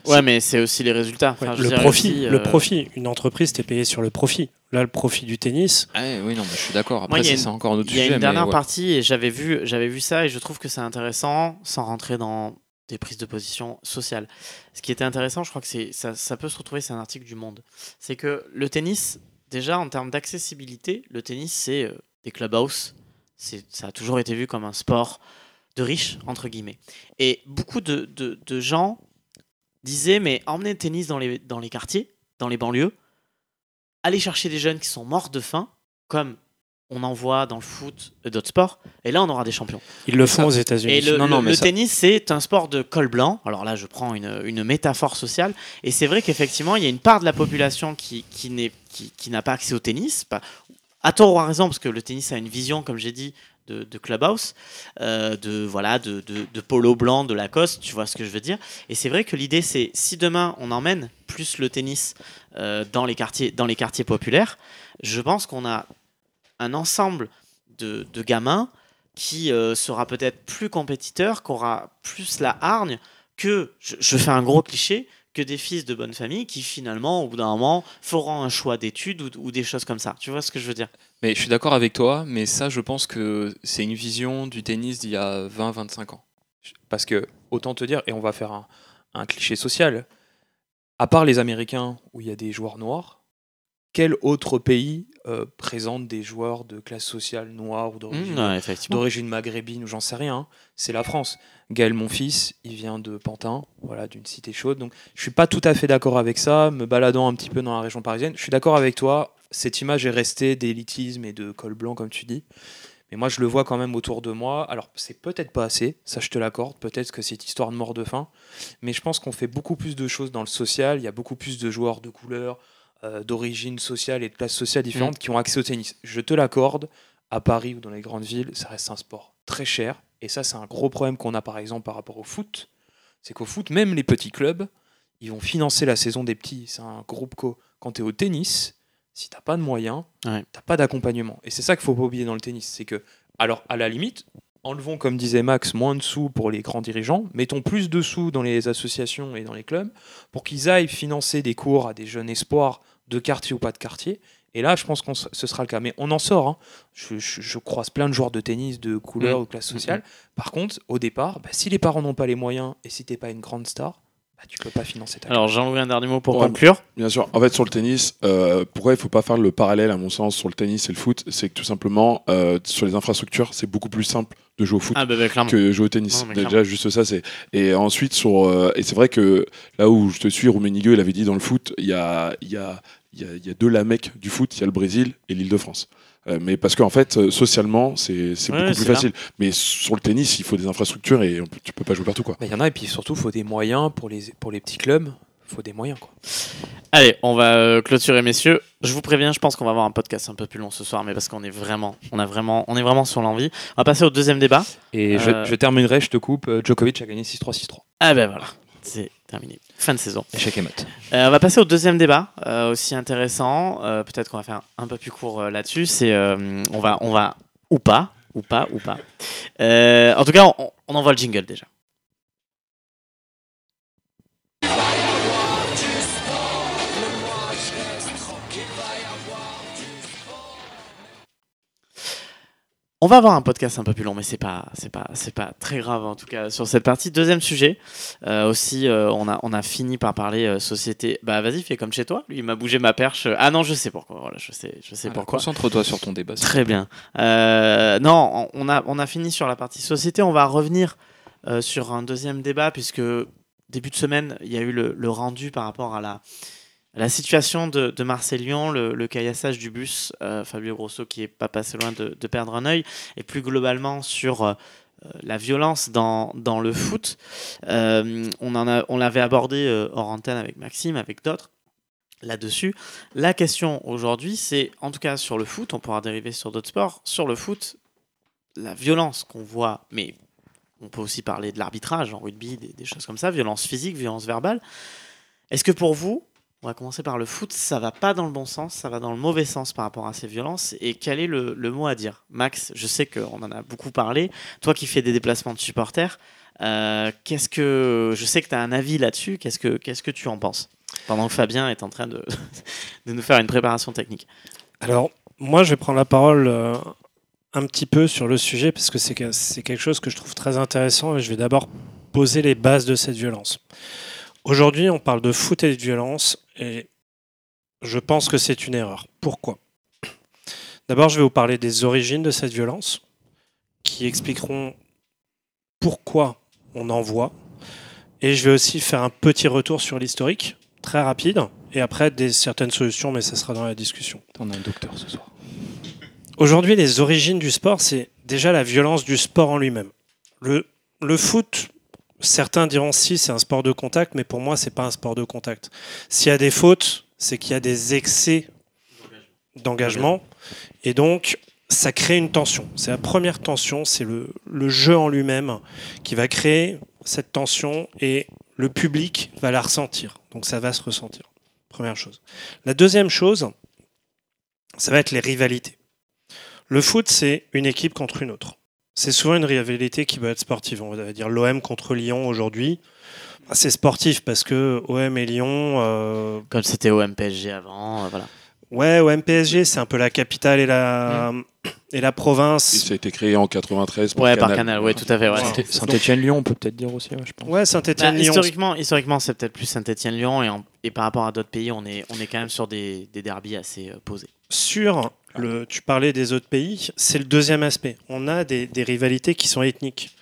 Ouais, mais c'est aussi les résultats. Enfin, le profit, aussi, le profit. Une entreprise, t'es payé sur le profit. Là, le profit du tennis. Ah, oui, non, mais je suis d'accord. Après, c'est encore un autre sujet. Il y a une dernière partie, et j'avais vu ça, et je trouve que c'est intéressant, sans rentrer dans des prises de position sociales. Ce qui était intéressant, je crois que ça peut se retrouver, c'est un article du Monde. C'est que le tennis, déjà, en termes d'accessibilité, le tennis, c'est des clubhouse. Ça a toujours été vu comme un sport de riches, entre guillemets. Et beaucoup de gens disaient, mais emmenez le tennis dans les quartiers, dans les banlieues, allez chercher des jeunes qui sont morts de faim, comme on en voit dans le foot et d'autres sports, et là on aura des champions. Ils le font aux États-Unis. Et le tennis, c'est un sport de col blanc. Alors là, je prends une métaphore sociale, et c'est vrai qu'effectivement, il y a une part de la population qui n'a pas accès au tennis, à tort ou à raison, parce que le tennis a une vision, comme j'ai dit, de clubhouse, de polo blanc, de Lacoste, tu vois ce que je veux dire. Et c'est vrai que l'idée, c'est si demain on emmène plus le tennis dans les quartiers populaires, je pense qu'on a un ensemble de gamins qui sera peut-être plus compétiteur, qui aura plus la hargne que, je fais un gros cliché, que des fils de bonne famille qui finalement au bout d'un moment feront un choix d'études ou des choses comme ça, tu vois ce que je veux dire. Mais je suis d'accord avec toi, mais ça je pense que c'est une vision du tennis d'il y a 20-25 ans, parce que autant te dire, et on va faire un cliché social, à part les Américains où il y a des joueurs noirs, quel autre pays présente des joueurs de classe sociale noire ou d'origine maghrébine ou j'en sais rien, hein. C'est la France. Gaël, mon fils, il vient de Pantin, voilà, d'une cité chaude. Donc, je ne suis pas tout à fait d'accord avec ça, me baladant un petit peu dans la région parisienne. Je suis d'accord avec toi, cette image est restée d'élitisme et de col blanc, comme tu dis. Mais moi, je le vois quand même autour de moi. Alors, c'est peut-être pas assez, ça je te l'accorde, peut-être que cette histoire de mort de faim. Mais je pense qu'on fait beaucoup plus de choses dans le social. Il y a beaucoup plus de joueurs de couleur, d'origine sociale et de classes sociales différentes qui ont accès au tennis. Je te l'accorde, à Paris ou dans les grandes villes, ça reste un sport très cher. Et ça, c'est un gros problème qu'on a par exemple par rapport au foot. C'est qu'au foot, même les petits clubs, ils vont financer la saison des petits. C'est un groupe co. Quand tu es au tennis, si tu n'as pas de moyens, tu n'as pas d'accompagnement. Et c'est ça qu'il ne faut pas oublier dans le tennis. C'est que, alors à la limite, enlevons, comme disait Max, moins de sous pour les grands dirigeants, mettons plus de sous dans les associations et dans les clubs pour qu'ils aillent financer des cours à des jeunes espoirs de quartier ou pas de quartier. Et là, je pense que ce sera le cas. Mais on en sort. Hein. Je croise plein de joueurs de tennis, de couleur ou de classe sociale. Par contre, au départ, si les parents n'ont pas les moyens et si tu n'es pas une grande star, tu ne peux pas financer ta carrière. Alors, Jean-Louis, un dernier mot pour conclure. Bien sûr. En fait, sur le tennis, pourquoi il ne faut pas faire le parallèle, à mon sens, sur le tennis et le foot, c'est que tout simplement, sur les infrastructures, c'est beaucoup plus simple de jouer au foot que jouer au tennis. Non, déjà, juste ça, c'est... Et ensuite, et c'est vrai que là où je te suis, Rummenigge, il avait dit dans le foot, il y a deux Lamecques du foot, il y a le Brésil et l'Île-de-France. Mais parce qu'en fait, socialement, c'est beaucoup plus facile. Là. Mais sur le tennis, il faut des infrastructures et tu peux pas jouer partout. Il y en a, et puis surtout, il faut des moyens pour les petits clubs. Il faut des moyens. Allez, on va clôturer, messieurs. Je vous préviens, je pense qu'on va avoir un podcast un peu plus long ce soir, mais parce qu'on est vraiment, on est vraiment sur l'envie. On va passer au deuxième débat. Et je terminerai, je te coupe. Djokovic a gagné 6-3. Ah ben voilà. C'est terminé. Fin de saison. Échec et mat. On va passer au deuxième débat, aussi intéressant. Peut-être qu'on va faire un peu plus court là-dessus. C'est on va ou pas. En tout cas, on envoie le jingle déjà. On va avoir un podcast un peu plus long, mais c'est pas très grave en tout cas sur cette partie. Deuxième sujet, aussi on a fini par parler société. Bah vas-y, fais comme chez toi. Lui, il m'a bougé ma perche. Ah non, je sais pourquoi. Voilà, je sais pourquoi. Concentre-toi sur ton débat. Très bien. Non, on a fini sur la partie société. On va revenir sur un deuxième débat puisque début de semaine, il y a eu le rendu par rapport à la situation de Marseille-Lyon, le caillassage du bus, Fabio Grosso qui n'est pas passé loin de perdre un œil, et plus globalement sur la violence dans le foot. On l'avait abordé hors antenne avec Maxime, avec d'autres, là-dessus. La question aujourd'hui, c'est, en tout cas sur le foot, on pourra dériver sur d'autres sports, sur le foot, la violence qu'on voit, mais on peut aussi parler de l'arbitrage en rugby, des choses comme ça, violence physique, violence verbale. Est-ce que pour vous, on va commencer par le foot, ça va pas dans le bon sens, ça va dans le mauvais sens par rapport à ces violences, et quel est le mot à dire ? Max, je sais qu'on en a beaucoup parlé, toi qui fais des déplacements de supporters, Qu'est-ce que, je sais que tu as un avis là-dessus, qu'est-ce que tu en penses pendant que Fabien est en train de nous faire une préparation technique? Alors, moi, je vais prendre la parole un petit peu sur le sujet parce que c'est quelque chose que je trouve très intéressant et je vais d'abord poser les bases de cette violence. Aujourd'hui, on parle de foot et de violence et je pense que c'est une erreur. Pourquoi ? D'abord, je vais vous parler des origines de cette violence qui expliqueront pourquoi on en voit. Et je vais aussi faire un petit retour sur l'historique, très rapide, et après certaines solutions, mais ça sera dans la discussion. On a un docteur ce soir. Aujourd'hui, les origines du sport, c'est déjà la violence du sport en lui-même. Le foot, certains diront si c'est un sport de contact, mais pour moi, c'est pas un sport de contact. S'il y a des fautes, c'est qu'il y a des excès d'engagement, et donc ça crée une tension. C'est la première tension, c'est le jeu en lui-même qui va créer cette tension et le public va la ressentir. Donc ça va se ressentir, première chose. La deuxième chose, ça va être les rivalités. Le foot, c'est une équipe contre une autre. C'est souvent une rivalité qui va être sportive. On va dire l'OM contre Lyon aujourd'hui. C'est sportif parce que OM et Lyon... Comme c'était OM PSG avant, voilà. Ouais, OM PSG, c'est un peu la capitale et la province. Et ça a été créé en 93 par Canal. Ouais, par Canal, ouais, tout à fait. Ouais. Saint-Étienne-Lyon, on peut peut-être dire aussi, je pense. Ouais, Saint-Étienne-Lyon. Historiquement, c'est peut-être plus Saint-Étienne-Lyon et par rapport à d'autres pays, on est quand même sur des derbies assez posés. Sur tu parlais des autres pays, c'est le deuxième aspect. On a des rivalités qui sont ethniques.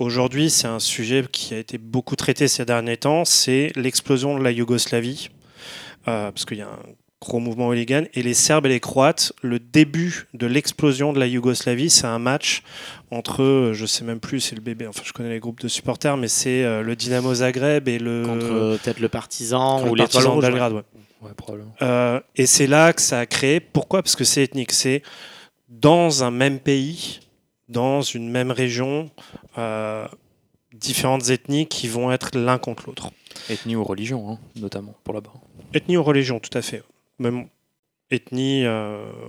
Aujourd'hui, c'est un sujet qui a été beaucoup traité ces derniers temps, c'est l'explosion de la Yougoslavie, parce qu'il y a un gros mouvement hooligan, et les Serbes et les Croates, le début de l'explosion de la Yougoslavie, c'est un match entre, je sais même plus, c'est le bébé, enfin je connais les groupes de supporters, mais c'est le Dynamo Zagreb et le... Contre peut-être le Partizan ou les Toulons de Belgrade, ouais, probablement. Et c'est là que ça a créé, pourquoi ? Parce que c'est ethnique, c'est dans un même pays, dans une même région, différentes ethnies qui vont être l'un contre l'autre. Ethnie ou religion, hein, notamment, pour là-bas. Ethnie ou religion, tout à fait. Même ethnie.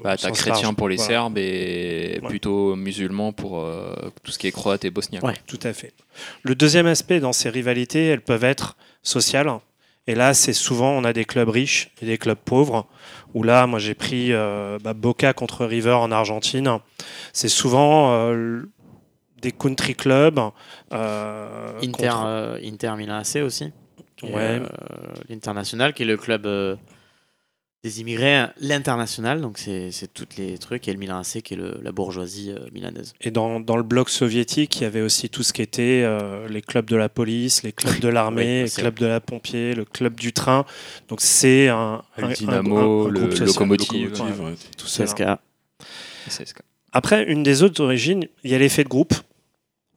T'as chrétien pour les Serbes et plutôt musulman pour tout ce qui est croate et bosniaque. Ouais, tout à fait. Le deuxième aspect dans ces rivalités, elles peuvent être sociales. Et là, c'est souvent, on a des clubs riches et des clubs pauvres. Où là, moi, j'ai pris Boca contre River en Argentine. C'est souvent des country clubs. Inter Milan AC aussi. Ouais. L'International, qui est le club. Des immigrés, l'international, donc c'est tous les trucs, et le Milan AC qui est la bourgeoisie milanaise. Et dans le bloc soviétique, il y avait aussi tout ce qui était les clubs de la police, les clubs de l'armée, les clubs de la pompier, le club du train. Donc c'est un dynamo, le locomotive, tout ça. CSKA. Après, une des autres origines, il y a l'effet de groupe,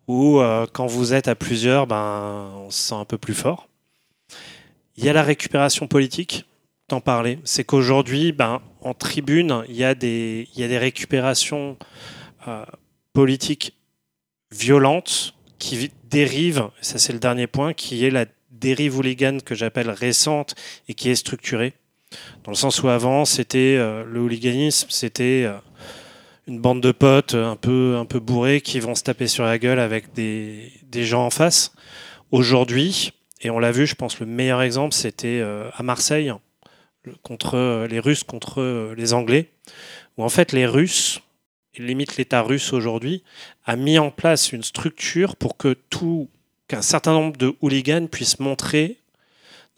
où quand vous êtes à plusieurs, on se sent un peu plus fort. Il y a la récupération politique. En parler, c'est qu'aujourd'hui, en tribune, il y a des récupérations politiques violentes qui dérivent, ça c'est le dernier point, qui est la dérive hooligan que j'appelle récente et qui est structurée. Dans le sens où avant, c'était le hooliganisme, c'était une bande de potes un peu bourrés qui vont se taper sur la gueule avec des gens en face. Aujourd'hui, et on l'a vu, je pense le meilleur exemple, c'était à Marseille, contre les Russes, contre les Anglais, où en fait les Russes, limite l'État russe aujourd'hui, a mis en place une structure pour que qu'un certain nombre de hooligans puissent montrer,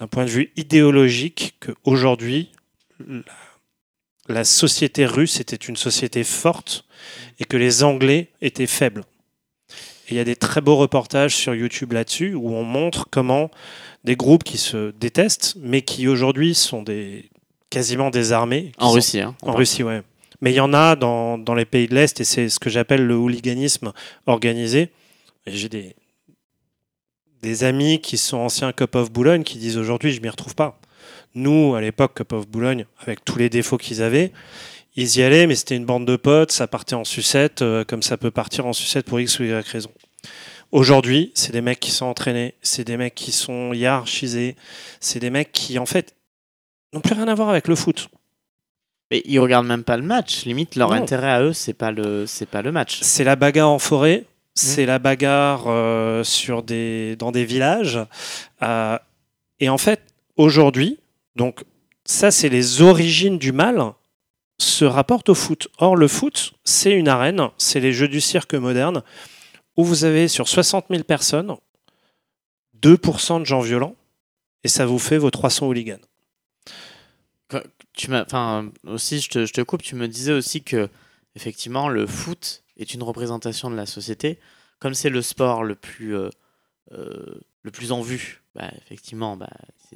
d'un point de vue idéologique, qu'aujourd'hui, la société russe était une société forte et que les Anglais étaient faibles. Il y a des très beaux reportages sur YouTube là-dessus où on montre comment des groupes qui se détestent, mais qui aujourd'hui sont quasiment des armées. En Russie. Hein, en Russie, ouais. Mais il y en a dans les pays de l'Est et c'est ce que j'appelle le hooliganisme organisé. Et j'ai des amis qui sont anciens Cup of Boulogne qui disent aujourd'hui, je ne m'y retrouve pas. Nous, à l'époque, Cup of Boulogne, avec tous les défauts qu'ils avaient, ils y allaient, mais c'était une bande de potes, ça partait en sucette, comme ça peut partir en sucette pour X ou Y raison. Aujourd'hui, c'est des mecs qui sont entraînés, c'est des mecs qui sont hiérarchisés, c'est des mecs qui, en fait, n'ont plus rien à voir avec le foot. Mais ils regardent même pas le match, limite, leur intérêt à eux, c'est pas le match. C'est la bagarre en forêt, c'est la bagarre dans des villages. Et en fait, aujourd'hui, donc ça, c'est les origines du mal, se rapportent au foot. Or, le foot, c'est une arène, c'est les jeux du cirque moderne, où vous avez sur 60 000 personnes, 2% de gens violents, et ça vous fait vos 300 hooligans. Aussi, je te coupe, tu me disais aussi que effectivement, le foot est une représentation de la société. Comme c'est le sport le plus en vue, effectivement,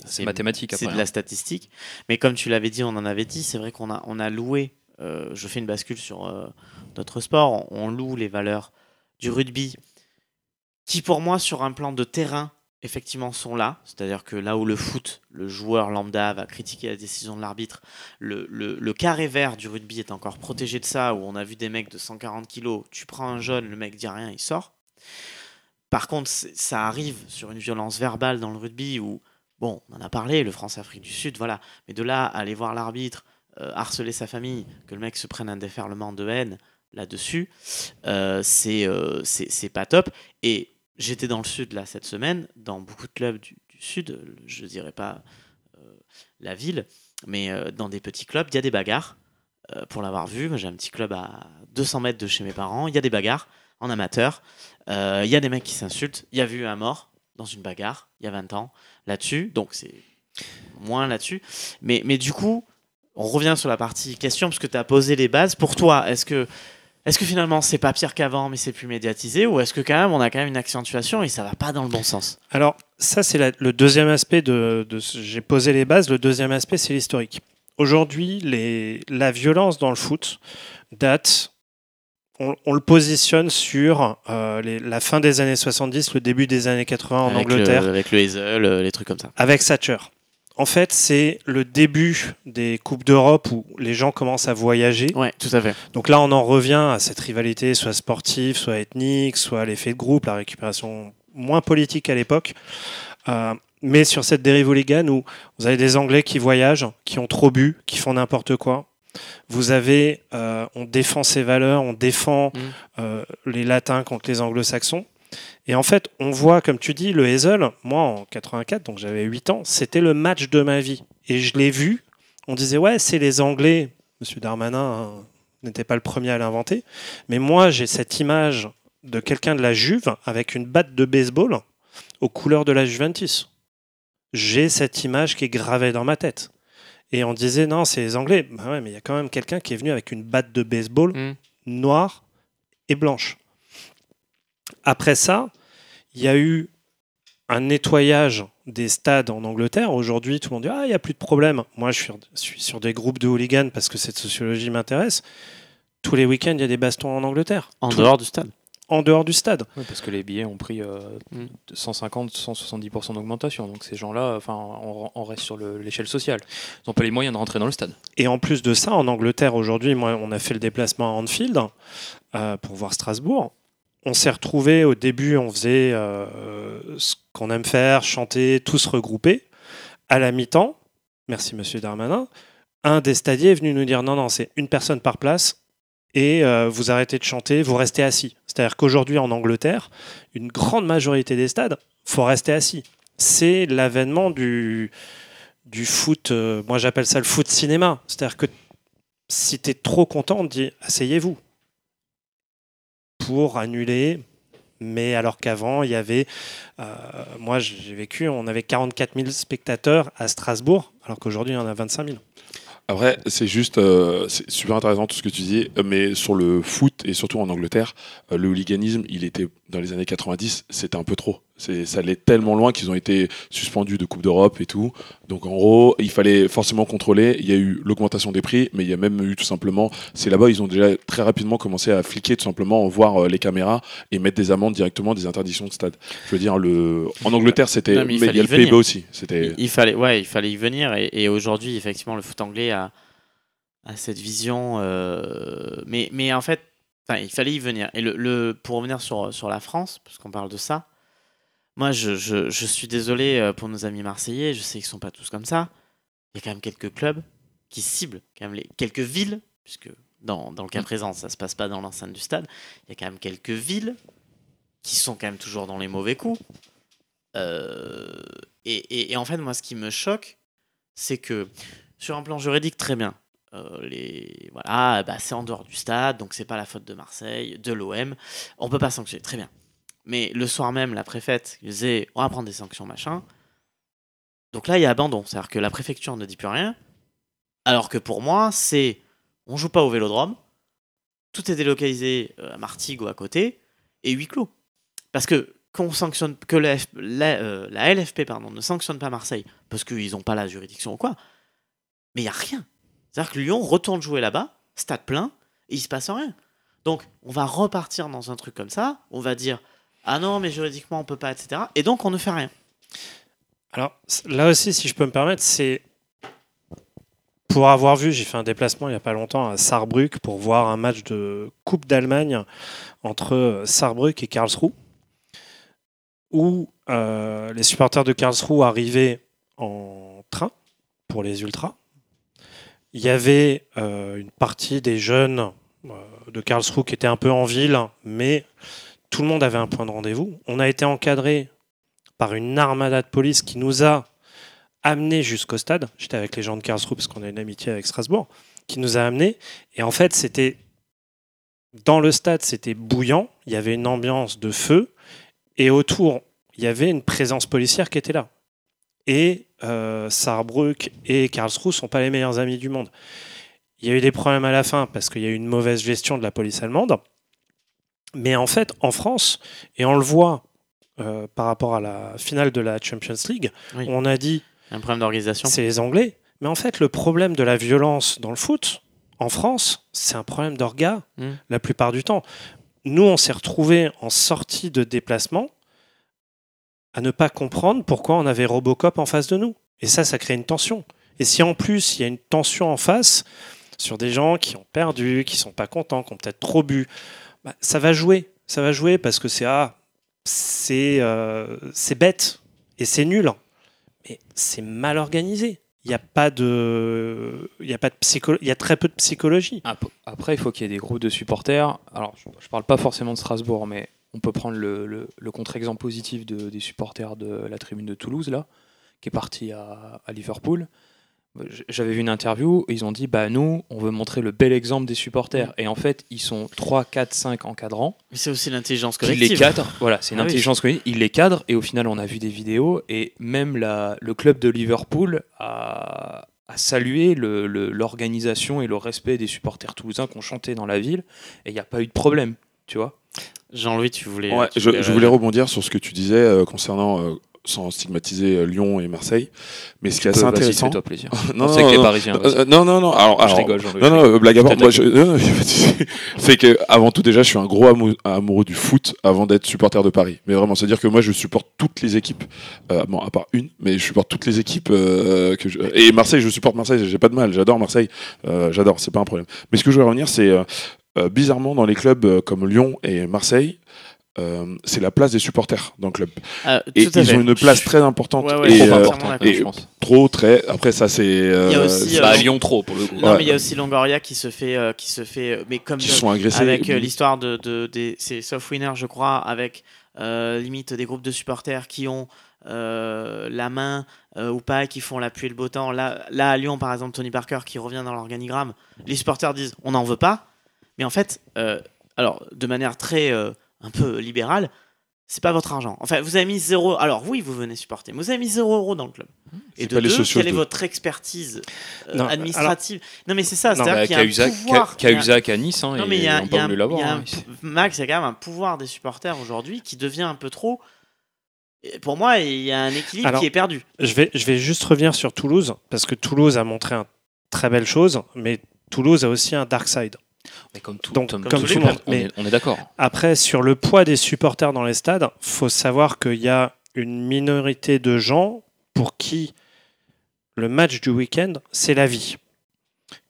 c'est mathématique, c'est de la statistique. Mais comme tu l'avais dit, on en avait dit, c'est vrai qu'on a loué, je fais une bascule sur notre sport, on loue les valeurs du rugby, qui pour moi, sur un plan de terrain, effectivement sont là, c'est-à-dire que là où le foot, le joueur lambda va critiquer la décision de l'arbitre, le carré vert du rugby est encore protégé de ça, où on a vu des mecs de 140 kilos, tu prends un jaune, le mec dit rien, il sort. Par contre, ça arrive sur une violence verbale dans le rugby où, bon, on en a parlé, le France-Afrique du Sud, voilà, mais de là à aller voir l'arbitre harceler sa famille, que le mec se prenne un déferlement de haine là-dessus, c'est pas top. Et j'étais dans le sud là cette semaine, dans beaucoup de clubs du sud, je ne dirais pas la ville, mais dans des petits clubs, il y a des bagarres. Pour l'avoir vu, j'ai un petit club à 200 mètres de chez mes parents, il y a des bagarres en amateur, il y a des mecs qui s'insultent, il y a eu un mort dans une bagarre il y a 20 ans là-dessus, donc c'est moins là-dessus. Mais du coup, on revient sur la partie question, parce que tu as posé les bases. Pour toi, est-ce que finalement c'est pas pire qu'avant mais c'est plus médiatisé, ou est-ce que quand même on a quand même une accentuation et ça va pas dans le bon sens ? Alors ça c'est le deuxième aspect de j'ai posé les bases, le deuxième aspect c'est l'historique. Aujourd'hui la violence dans le foot date, on le positionne sur la fin des années 70, le début des années 80 en Angleterre. Avec le Hazel, les trucs comme ça. Avec Thatcher. En fait, c'est le début des Coupes d'Europe où les gens commencent à voyager. Ouais, tout à fait. Donc là, on en revient à cette rivalité, soit sportive, soit ethnique, soit l'effet de groupe, la récupération moins politique à l'époque. Mais sur cette dérive hooligan où vous avez des Anglais qui voyagent, qui ont trop bu, qui font n'importe quoi. Vous avez, on défend ces valeurs, on défend les Latins contre les Anglo-Saxons. Et en fait, on voit, comme tu dis, le Hazel, moi en 84, donc j'avais 8 ans, c'était le match de ma vie. Et je l'ai vu, on disait, ouais, c'est les Anglais. Monsieur Darmanin n'était pas le premier à l'inventer. Mais moi, j'ai cette image de quelqu'un de la Juve avec une batte de baseball aux couleurs de la Juventus. J'ai cette image qui est gravée dans ma tête. Et on disait, non, c'est les Anglais. Bah ouais, mais il y a quand même quelqu'un qui est venu avec une batte de baseball noire et blanche. Après ça, il y a eu un nettoyage des stades en Angleterre. Aujourd'hui, tout le monde dit « Ah, il n'y a plus de problème ». Moi, je suis sur des groupes de hooligans parce que cette sociologie m'intéresse. Tous les week-ends, il y a des bastons en Angleterre. Dehors du stade. En dehors du stade. Oui, parce que les billets ont pris 150-170% d'augmentation. Donc ces gens-là, on reste sur l'échelle sociale. Ils n'ont pas les moyens de rentrer dans le stade. Et en plus de ça, en Angleterre, aujourd'hui, moi, on a fait le déplacement à Anfield pour voir Strasbourg. On s'est retrouvés au début, on faisait ce qu'on aime faire, chanter, tous regroupés. À la mi-temps, merci Monsieur Darmanin, un des stadiers est venu nous dire « Non, c'est une personne par place et vous arrêtez de chanter, vous restez assis. » C'est-à-dire qu'aujourd'hui en Angleterre, une grande majorité des stades, il faut rester assis. C'est l'avènement du foot, moi j'appelle ça le foot cinéma. C'est-à-dire que si tu es trop content, on te dit « Asseyez-vous ». Pour annuler, mais alors qu'avant, il y avait, moi j'ai vécu, on avait 44 000 spectateurs à Strasbourg, alors qu'aujourd'hui, on a 25 000. Après, c'est juste, c'est super intéressant tout ce que tu dis, mais sur le foot et surtout en Angleterre, le hooliganisme, il était dans les années 90, c'était un peu trop. Ça allait tellement loin qu'ils ont été suspendus de Coupe d'Europe et tout. Donc en gros, il fallait forcément contrôler. Il y a eu l'augmentation des prix, mais il y a même eu tout simplement. C'est là-bas, ils ont déjà très rapidement commencé à fliquer tout simplement, voir les caméras et mettre des amendes directement, des interdictions de stade. Je veux dire, en Angleterre, c'était. Non, mais il y a le PBA aussi. C'était. Il fallait y venir. Et aujourd'hui, effectivement, le foot anglais a cette vision. Mais en fait, il fallait y venir. Et pour revenir sur la France, parce qu'on parle de ça. Moi, je suis désolé pour nos amis marseillais, je sais qu'ils ne sont pas tous comme ça. Il y a quand même quelques clubs qui ciblent, quand même quelques villes, puisque dans le cas présent, ça ne se passe pas dans l'enceinte du stade. Il y a quand même quelques villes qui sont quand même toujours dans les mauvais coups. Et en fait, moi, ce qui me choque, c'est que sur un plan juridique, très bien. Voilà, bah, c'est en dehors du stade, donc c'est pas la faute de Marseille, de l'OM. On peut pas sanctionner, très bien. Mais le soir même, la préfète disait on va prendre des sanctions, machin. Donc là, il y a abandon. C'est-à-dire que la préfecture ne dit plus rien. Alors que pour moi, c'est on joue pas au Vélodrome, tout est délocalisé à Martigues ou à côté, et huis clos. Parce que qu'on sanctionne, que la LFP pardon, ne sanctionne pas Marseille, parce qu'ils n'ont pas la juridiction ou quoi, mais il n'y a rien. C'est-à-dire que Lyon retourne jouer là-bas, stade plein, et il ne se passe rien. Donc, on va repartir dans un truc comme ça, on va dire « Ah non, mais juridiquement, on ne peut pas, etc. » Et donc, on ne fait rien. Alors, là aussi, si je peux me permettre, c'est... Pour avoir vu, j'ai fait un déplacement il n'y a pas longtemps à Sarrebruck pour voir un match de Coupe d'Allemagne entre Sarrebruck et Karlsruhe, où les supporters de Karlsruhe arrivaient en train pour les ultras. Il y avait une partie des jeunes de Karlsruhe qui étaient un peu en ville, mais tout le monde avait un point de rendez-vous. On a été encadrés par une armada de police qui nous a amenés jusqu'au stade. J'étais avec les gens de Karlsruhe parce qu'on a une amitié avec Strasbourg, qui nous a amenés. Et en fait, c'était dans le stade, c'était bouillant. Il y avait une ambiance de feu. Et autour, il y avait une présence policière qui était là. Et Sarrebruck et Karlsruhe ne sont pas les meilleurs amis du monde. Il y a eu des problèmes à la fin parce qu'il y a eu une mauvaise gestion de la police allemande. Mais en fait, en France, et on le voit par rapport à la finale de la Champions League, oui. On a dit un problème d'organisation. C'est les Anglais. Mais en fait, le problème de la violence dans le foot, en France, c'est un problème d'orga la plupart du temps. Nous, on s'est retrouvés en sortie de déplacement à ne pas comprendre pourquoi on avait Robocop en face de nous. Et ça crée une tension. Et si en plus, il y a une tension en face sur des gens qui ont perdu, qui ne sont pas contents, qui ont peut-être trop bu, bah, ça va jouer. Ça va jouer parce que c'est bête et c'est nul. Mais c'est mal organisé. Il y a très peu de psychologie. Après, il faut qu'il y ait des groupes de supporters. Alors, je ne parle pas forcément de Strasbourg, mais on peut prendre le contre-exemple positif des supporters de la tribune de Toulouse, là, qui est parti à Liverpool. J'avais vu une interview, et ils ont dit « Nous, on veut montrer le bel exemple des supporters. » Et en fait, ils sont 3, 4, 5 encadrants. Mais c'est aussi l'intelligence collective. Ils les cadrent, voilà, c'est une intelligence collective. Ils les cadrent, et au final, on a vu des vidéos. Et même le club de Liverpool a salué l'organisation et le respect des supporters toulousains qui ont chanté dans la ville. Et il n'y a pas eu de problème, tu vois. Jean-Louis, tu voulais... Ouais, je voulais rebondir sur ce que tu disais concernant... sans stigmatiser Lyon et Marseille, mais ce qui est assez intéressant. Fais-toi plaisir. Non, c'est que les Parisiens. Non. Alors, je rigole. Non, blague à part. C'est que avant tout déjà, je suis un gros amoureux du foot avant d'être supporter de Paris. Mais vraiment, c'est-à-dire que moi, je supporte toutes les équipes, bon, à part une, mais je supporte toutes les équipes et Marseille, je supporte Marseille. J'ai pas de mal. J'adore Marseille. J'adore. C'est pas un problème. Mais ce que je voulais revenir, c'est bizarrement dans les clubs comme Lyon et Marseille. C'est la place des supporters dans le club. Et ils ont une place très importante. Ouais, trop importante, je pense. Trop, très. Après, ça, c'est. Il y a aussi, à Lyon, trop, pour le coup. Non, ouais. Mais il y a aussi Longoria qui se fait. Mais comme. Qui sont agressés. Avec l'histoire de c'est Soft Winner, je crois, avec limite des groupes de supporters qui ont la main ou pas, qui font l'appui et le beau temps. Là, à Lyon, par exemple, Tony Parker qui revient dans l'organigramme, les supporters disent on n'en veut pas. Mais en fait, alors, de manière très. Un peu libéral, c'est pas votre argent. Enfin, vous avez mis 0€. Alors oui, vous venez supporter, mais vous avez mis 0€ dans le club. Et de deux, quelle est votre expertise administrative ? Non, mais c'est ça. C'est-à-dire qu'il y a un pouvoir. Cahuzac à Nice, hein, et on peut le l'avoir. Max, il y a quand même un pouvoir des supporters aujourd'hui qui devient un peu trop. Pour moi, il y a un équilibre qui est perdu. Je vais juste revenir sur Toulouse, parce que Toulouse a montré une très belle chose, mais Toulouse a aussi un dark side. Mais comme tout le monde, on est d'accord. Après, sur le poids des supporters dans les stades, il faut savoir qu'il y a une minorité de gens pour qui le match du week-end, c'est la vie.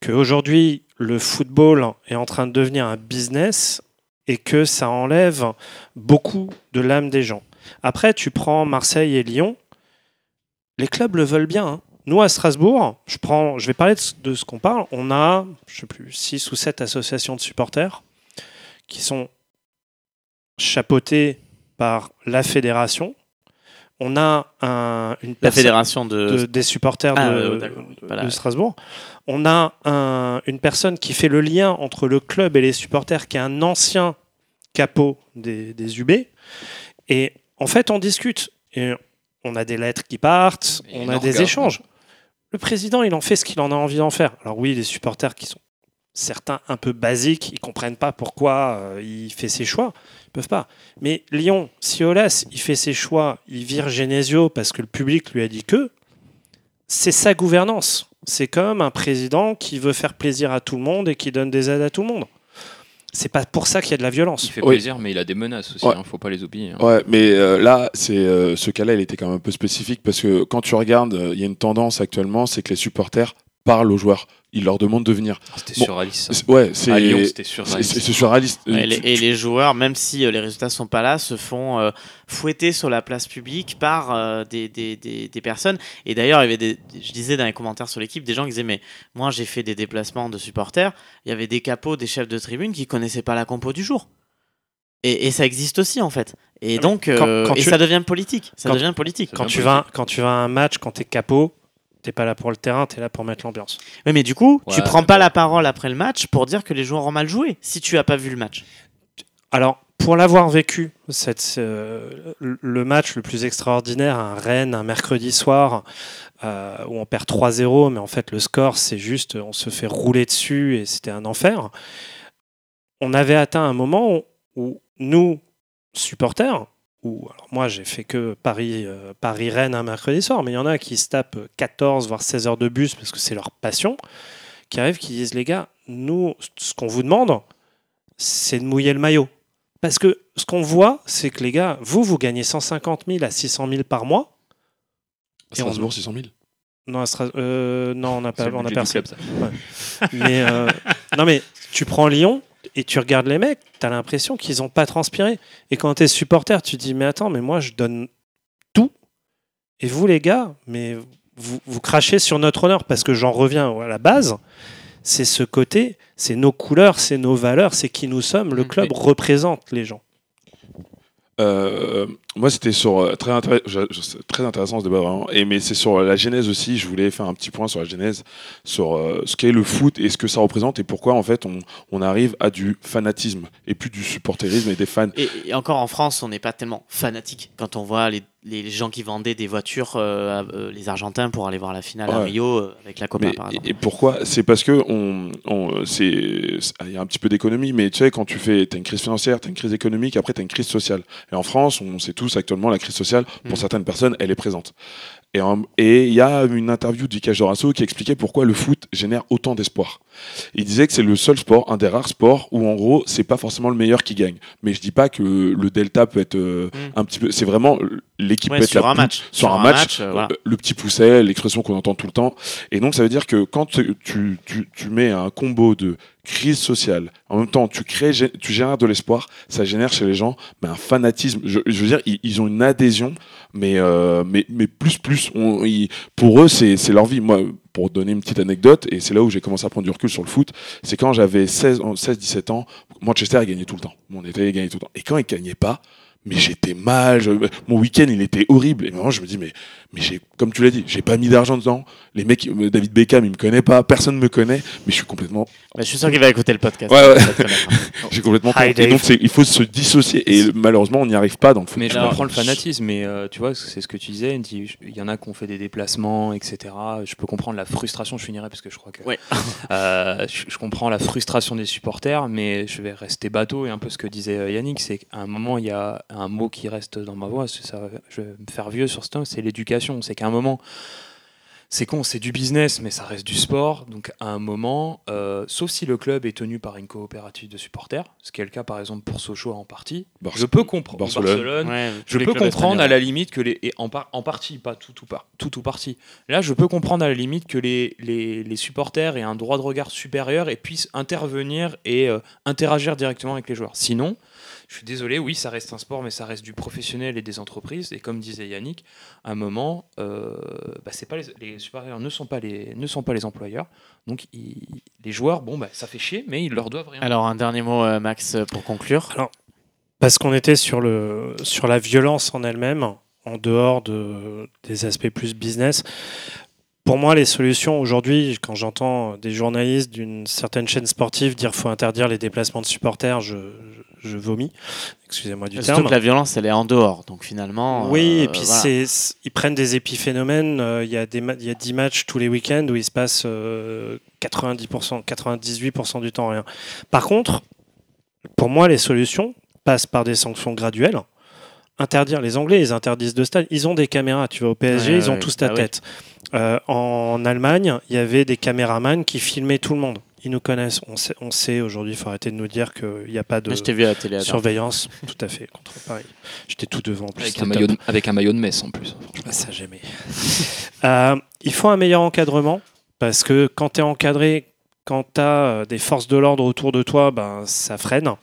Qu'aujourd'hui, le football est en train de devenir un business et que ça enlève beaucoup de l'âme des gens. Après, tu prends Marseille et Lyon, les clubs le veulent bien, hein. Nous, à Strasbourg, je vais parler de ce qu'on parle. On a, je ne sais plus, 6 ou 7 associations de supporters qui sont chapeautées par la fédération. On a une fédération des supporters de Strasbourg. On a une personne qui fait le lien entre le club et les supporters, qui est un ancien capot des UB. Et en fait, on discute. Et on a des lettres qui partent, et on a des échanges. Le président, il en fait ce qu'il en a envie d'en faire. Alors oui, les supporters qui sont certains un peu basiques, ils ne comprennent pas pourquoi il fait ses choix. Ils ne peuvent pas. Mais Lyon, si Aulas, il fait ses choix, il vire Genesio parce que le public lui a dit que, c'est sa gouvernance. C'est comme un président qui veut faire plaisir à tout le monde et qui donne des aides à tout le monde. C'est pas pour ça qu'il y a de la violence. Il fait plaisir, mais il a des menaces aussi, hein, faut pas les oublier. Hein. Ouais, mais là, ce cas-là, il était quand même un peu spécifique, parce que quand tu regardes, il y a une tendance actuellement, c'est que les supporters parlent aux joueurs. Ils leur demandent de venir. C'était surréaliste. Ouais, à Lyon, c'était surréaliste. C'est surréaliste. Et les joueurs, même si les résultats sont pas là, se font fouetter sur la place publique par des personnes. Et d'ailleurs, il y avait je disais dans les commentaires sur l'équipe, des gens qui disaient, mais moi j'ai fait des déplacements de supporters, il y avait des capots, des chefs de tribune qui connaissaient pas la compo du jour. Et ça existe aussi, en fait. Et donc, ça devient politique. Quand tu vas à un match, quand t'es capot, t'es pas là pour le terrain, t'es là pour mettre l'ambiance. Oui, mais du coup, tu prends pas la parole après le match pour dire que les joueurs ont mal joué, si tu as pas vu le match. Alors, pour l'avoir vécu, le match le plus extraordinaire, un Rennes, un mercredi soir, où on perd 3-0, mais en fait le score, c'est juste, on se fait rouler dessus et c'était un enfer. On avait atteint un moment où nous, supporters, alors moi j'ai fait que Paris-Rennes un mercredi soir, mais il y en a qui se tapent 14 voire 16 heures de bus parce que c'est leur passion, qui arrivent, qui disent les gars, nous ce qu'on vous demande c'est de mouiller le maillot, parce que ce qu'on voit c'est que les gars, vous gagnez 150 000 à 600 000 par mois. À Strasbourg, 600 000 non, non, on n'a pas, on a personne. Ouais. Mais non, mais tu prends Lyon. Et tu regardes les mecs, t'as l'impression qu'ils n'ont pas transpiré. Et quand t'es supporter, tu te dis, mais attends, mais moi, je donne tout. Et vous, les gars, mais vous crachez sur notre honneur, parce que j'en reviens à la base. C'est ce côté, c'est nos couleurs, c'est nos valeurs, c'est qui nous sommes. Le club représente les gens. Moi, c'était très intéressant ce débat, vraiment. Mais c'est sur la genèse aussi. Je voulais faire un petit point sur la genèse, sur ce qu'est le foot et ce que ça représente, et pourquoi en fait on arrive à du fanatisme et plus du supporterisme et des fans. Et encore en France, on n'est pas tellement fanatique. Quand on voit les gens qui vendaient des voitures, les Argentins, pour aller voir la finale à Rio avec la Copa, par exemple. Et pourquoi ? C'est parce que il y a un petit peu d'économie, mais tu sais, quand t'as une crise financière, t'as une crise économique, après t'as une crise sociale. Et en France, on sait tous actuellement, la crise sociale, pour certaines personnes, elle est présente. Et il y a une interview du Cage de Rasso qui expliquait pourquoi le foot génère autant d'espoir. Il disait que c'est le seul sport, un des rares sports où en gros c'est pas forcément le meilleur qui gagne. Mais je dis pas que le delta peut être un petit peu. C'est vraiment l'équipe peut être sur un match. Voilà. Le petit pousset, l'expression qu'on entend tout le temps. Et donc ça veut dire que quand tu mets un combo de crise sociale, en même temps tu génères de l'espoir, ça génère chez les gens un fanatisme. Je veux dire, ils ont une adhésion, mais plus. Pour eux, c'est leur vie. Moi, pour donner une petite anecdote, et c'est là où j'ai commencé à prendre du recul sur le foot, c'est quand j'avais 16-17 ans, Manchester gagnait tout le temps. Mon été gagnait tout le temps. Et quand il gagnait pas, mais j'étais mal. Mon week-end, il était horrible. Et vraiment, je me dis, mais comme tu l'as dit, j'ai pas mis d'argent dedans. Les mecs, David Beckham, il me connaît pas. Personne me connaît. Mais je suis complètement. Bah, je suis sûr qu'il va écouter le podcast. Ouais. J'ai complètement. Et donc, il faut se dissocier. Et malheureusement, on n'y arrive pas dans le foot. Mais je comprends le fanatisme. Mais tu vois, c'est ce que tu disais. Il y en a qui ont fait des déplacements, etc. Je peux comprendre la frustration. Je finirai parce que je crois que. Ouais. Je comprends la frustration des supporters. Mais je vais rester bateau. Et un peu ce que disait Yannick, c'est qu'à un moment, il y a un mot qui reste dans ma voix, je vais me faire vieux sur ce thème, c'est l'éducation. C'est qu'à un moment, c'est con, c'est du business, mais ça reste du sport. Donc à un moment, sauf si le club est tenu par une coopérative de supporters, ce qui est le cas par exemple pour Sochaux en partie, je peux comprendre. Barcelone. Ouais, je peux comprendre à la limite que les. En partie, pas tout ou partie. Là, je peux comprendre à la limite que les supporters aient un droit de regard supérieur et puissent intervenir et interagir directement avec les joueurs. Sinon. Je suis désolé, oui, ça reste un sport, mais ça reste du professionnel et des entreprises. Et comme disait Yannick, à un moment, c'est pas les supérieurs ne sont pas les employeurs. Donc les joueurs, ça fait chier, mais ils leur doivent rien. Alors un dernier mot, Max, pour conclure. Alors, Parce qu'on était sur la violence en elle-même, en dehors des aspects plus business. Pour moi, les solutions aujourd'hui, quand j'entends des journalistes d'une certaine chaîne sportive dire qu'il faut interdire les déplacements de supporters, je vomis. Excusez-moi du terme. Surtout que la violence, elle est en dehors. Donc finalement. Oui, et puis voilà. Ils prennent des épiphénomènes. Il y a 10 matchs tous les week-ends où il se passe 90%, 98% du temps rien. Par contre, pour moi, les solutions passent par des sanctions graduelles. Interdire. Les Anglais, ils interdisent de stade. Ils ont des caméras. Tu vas au PSG, ils ont tous ta tête. Oui. En Allemagne, il y avait des caméramans qui filmaient tout le monde. Ils nous connaissent, on sait aujourd'hui, il faut arrêter de nous dire qu'il n'y a pas de surveillance. Tout à fait, contre Paris. J'étais tout devant. En plus, avec un maillot de Metz en plus. Ça, jamais. Il faut un meilleur encadrement, parce que quand tu es encadré, quand tu as des forces de l'ordre autour de toi, ça freine.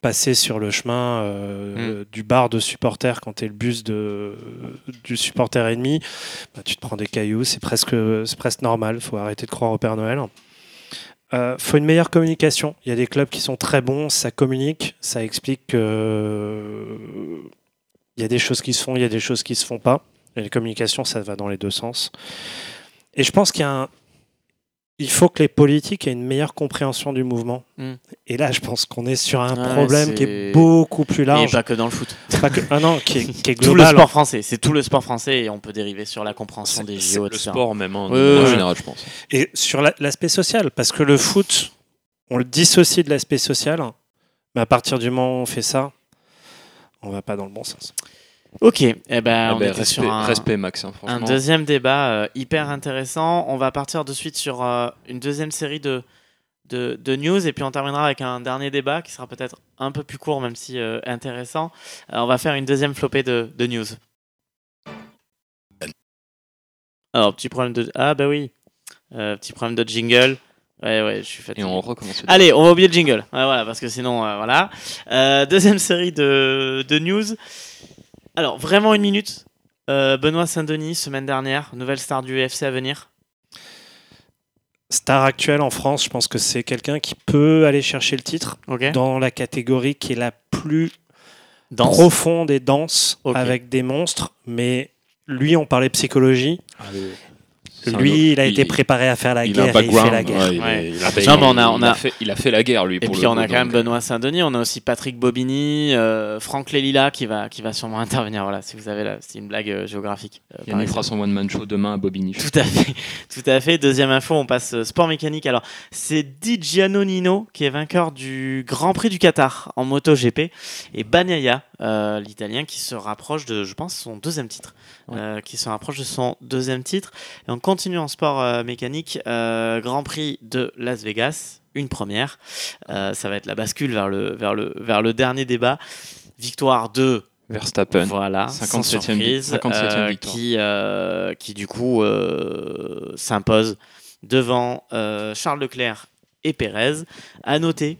Passer sur le chemin du bar de supporters quand t'es le bus du supporter ennemi, tu te prends des cailloux, c'est presque normal, faut arrêter de croire au Père Noël. Faut une meilleure communication, il y a des clubs qui sont très bons, ça communique, ça explique qu'il y a des choses qui se font, il y a des choses qui se font pas, et la communication ça va dans les deux sens. Et je pense qu'il y a il faut que les politiques aient une meilleure compréhension du mouvement. Mm. Et là, je pense qu'on est sur un problème qui est beaucoup plus large. Et pas que dans le foot. Qui est global. Tout le sport français. C'est tout le sport français et on peut dériver sur la compréhension des JO. Le sport même en général, je pense. Et sur l'aspect social, parce que le foot, on le dissocie de l'aspect social, mais à partir du moment où on fait ça, on va pas dans le bon sens. Ok, on était respect, sur respect, Max, un deuxième débat hyper intéressant. On va partir de suite sur une deuxième série de news et puis on terminera avec un dernier débat qui sera peut-être un peu plus court, même si intéressant. On va faire une deuxième flopée de news. Alors, petit problème de jingle. Ouais, je suis fatigué. Et on recommence. Allez, on va oublier le jingle. Voilà, parce que sinon, voilà. Deuxième série de news. Alors, vraiment une minute. Benoît Saint-Denis, semaine dernière, nouvelle star du UFC à venir. Star actuelle en France, je pense que c'est quelqu'un qui peut aller chercher le titre dans la catégorie qui est la plus profonde et dense avec des monstres. Mais lui, on parlait psychologie. Lui, il a été préparé à faire la guerre. Il fait la guerre. Il a fait la guerre, lui. Et puis, on a quand même Benoît Saint-Denis. On a aussi Patrick Bobigny, Franck Lélila qui va sûrement intervenir. Voilà, si vous avez là, c'est une blague géographique. Il fera son one-man show demain à Bobigny. Tout à fait. Deuxième info, on passe sport mécanique. Alors, c'est Di Giannonino qui est vainqueur du Grand Prix du Qatar en MotoGP et Bagnaia, l'Italien, qui se rapproche de, je pense, son deuxième titre. Et on continue en sport mécanique, Grand Prix de Las Vegas, une première. Ça va être la bascule vers le dernier débat. Victoire de Verstappen. Voilà, 57e victoire. Qui du coup s'impose devant Charles Leclerc et Pérez. À noter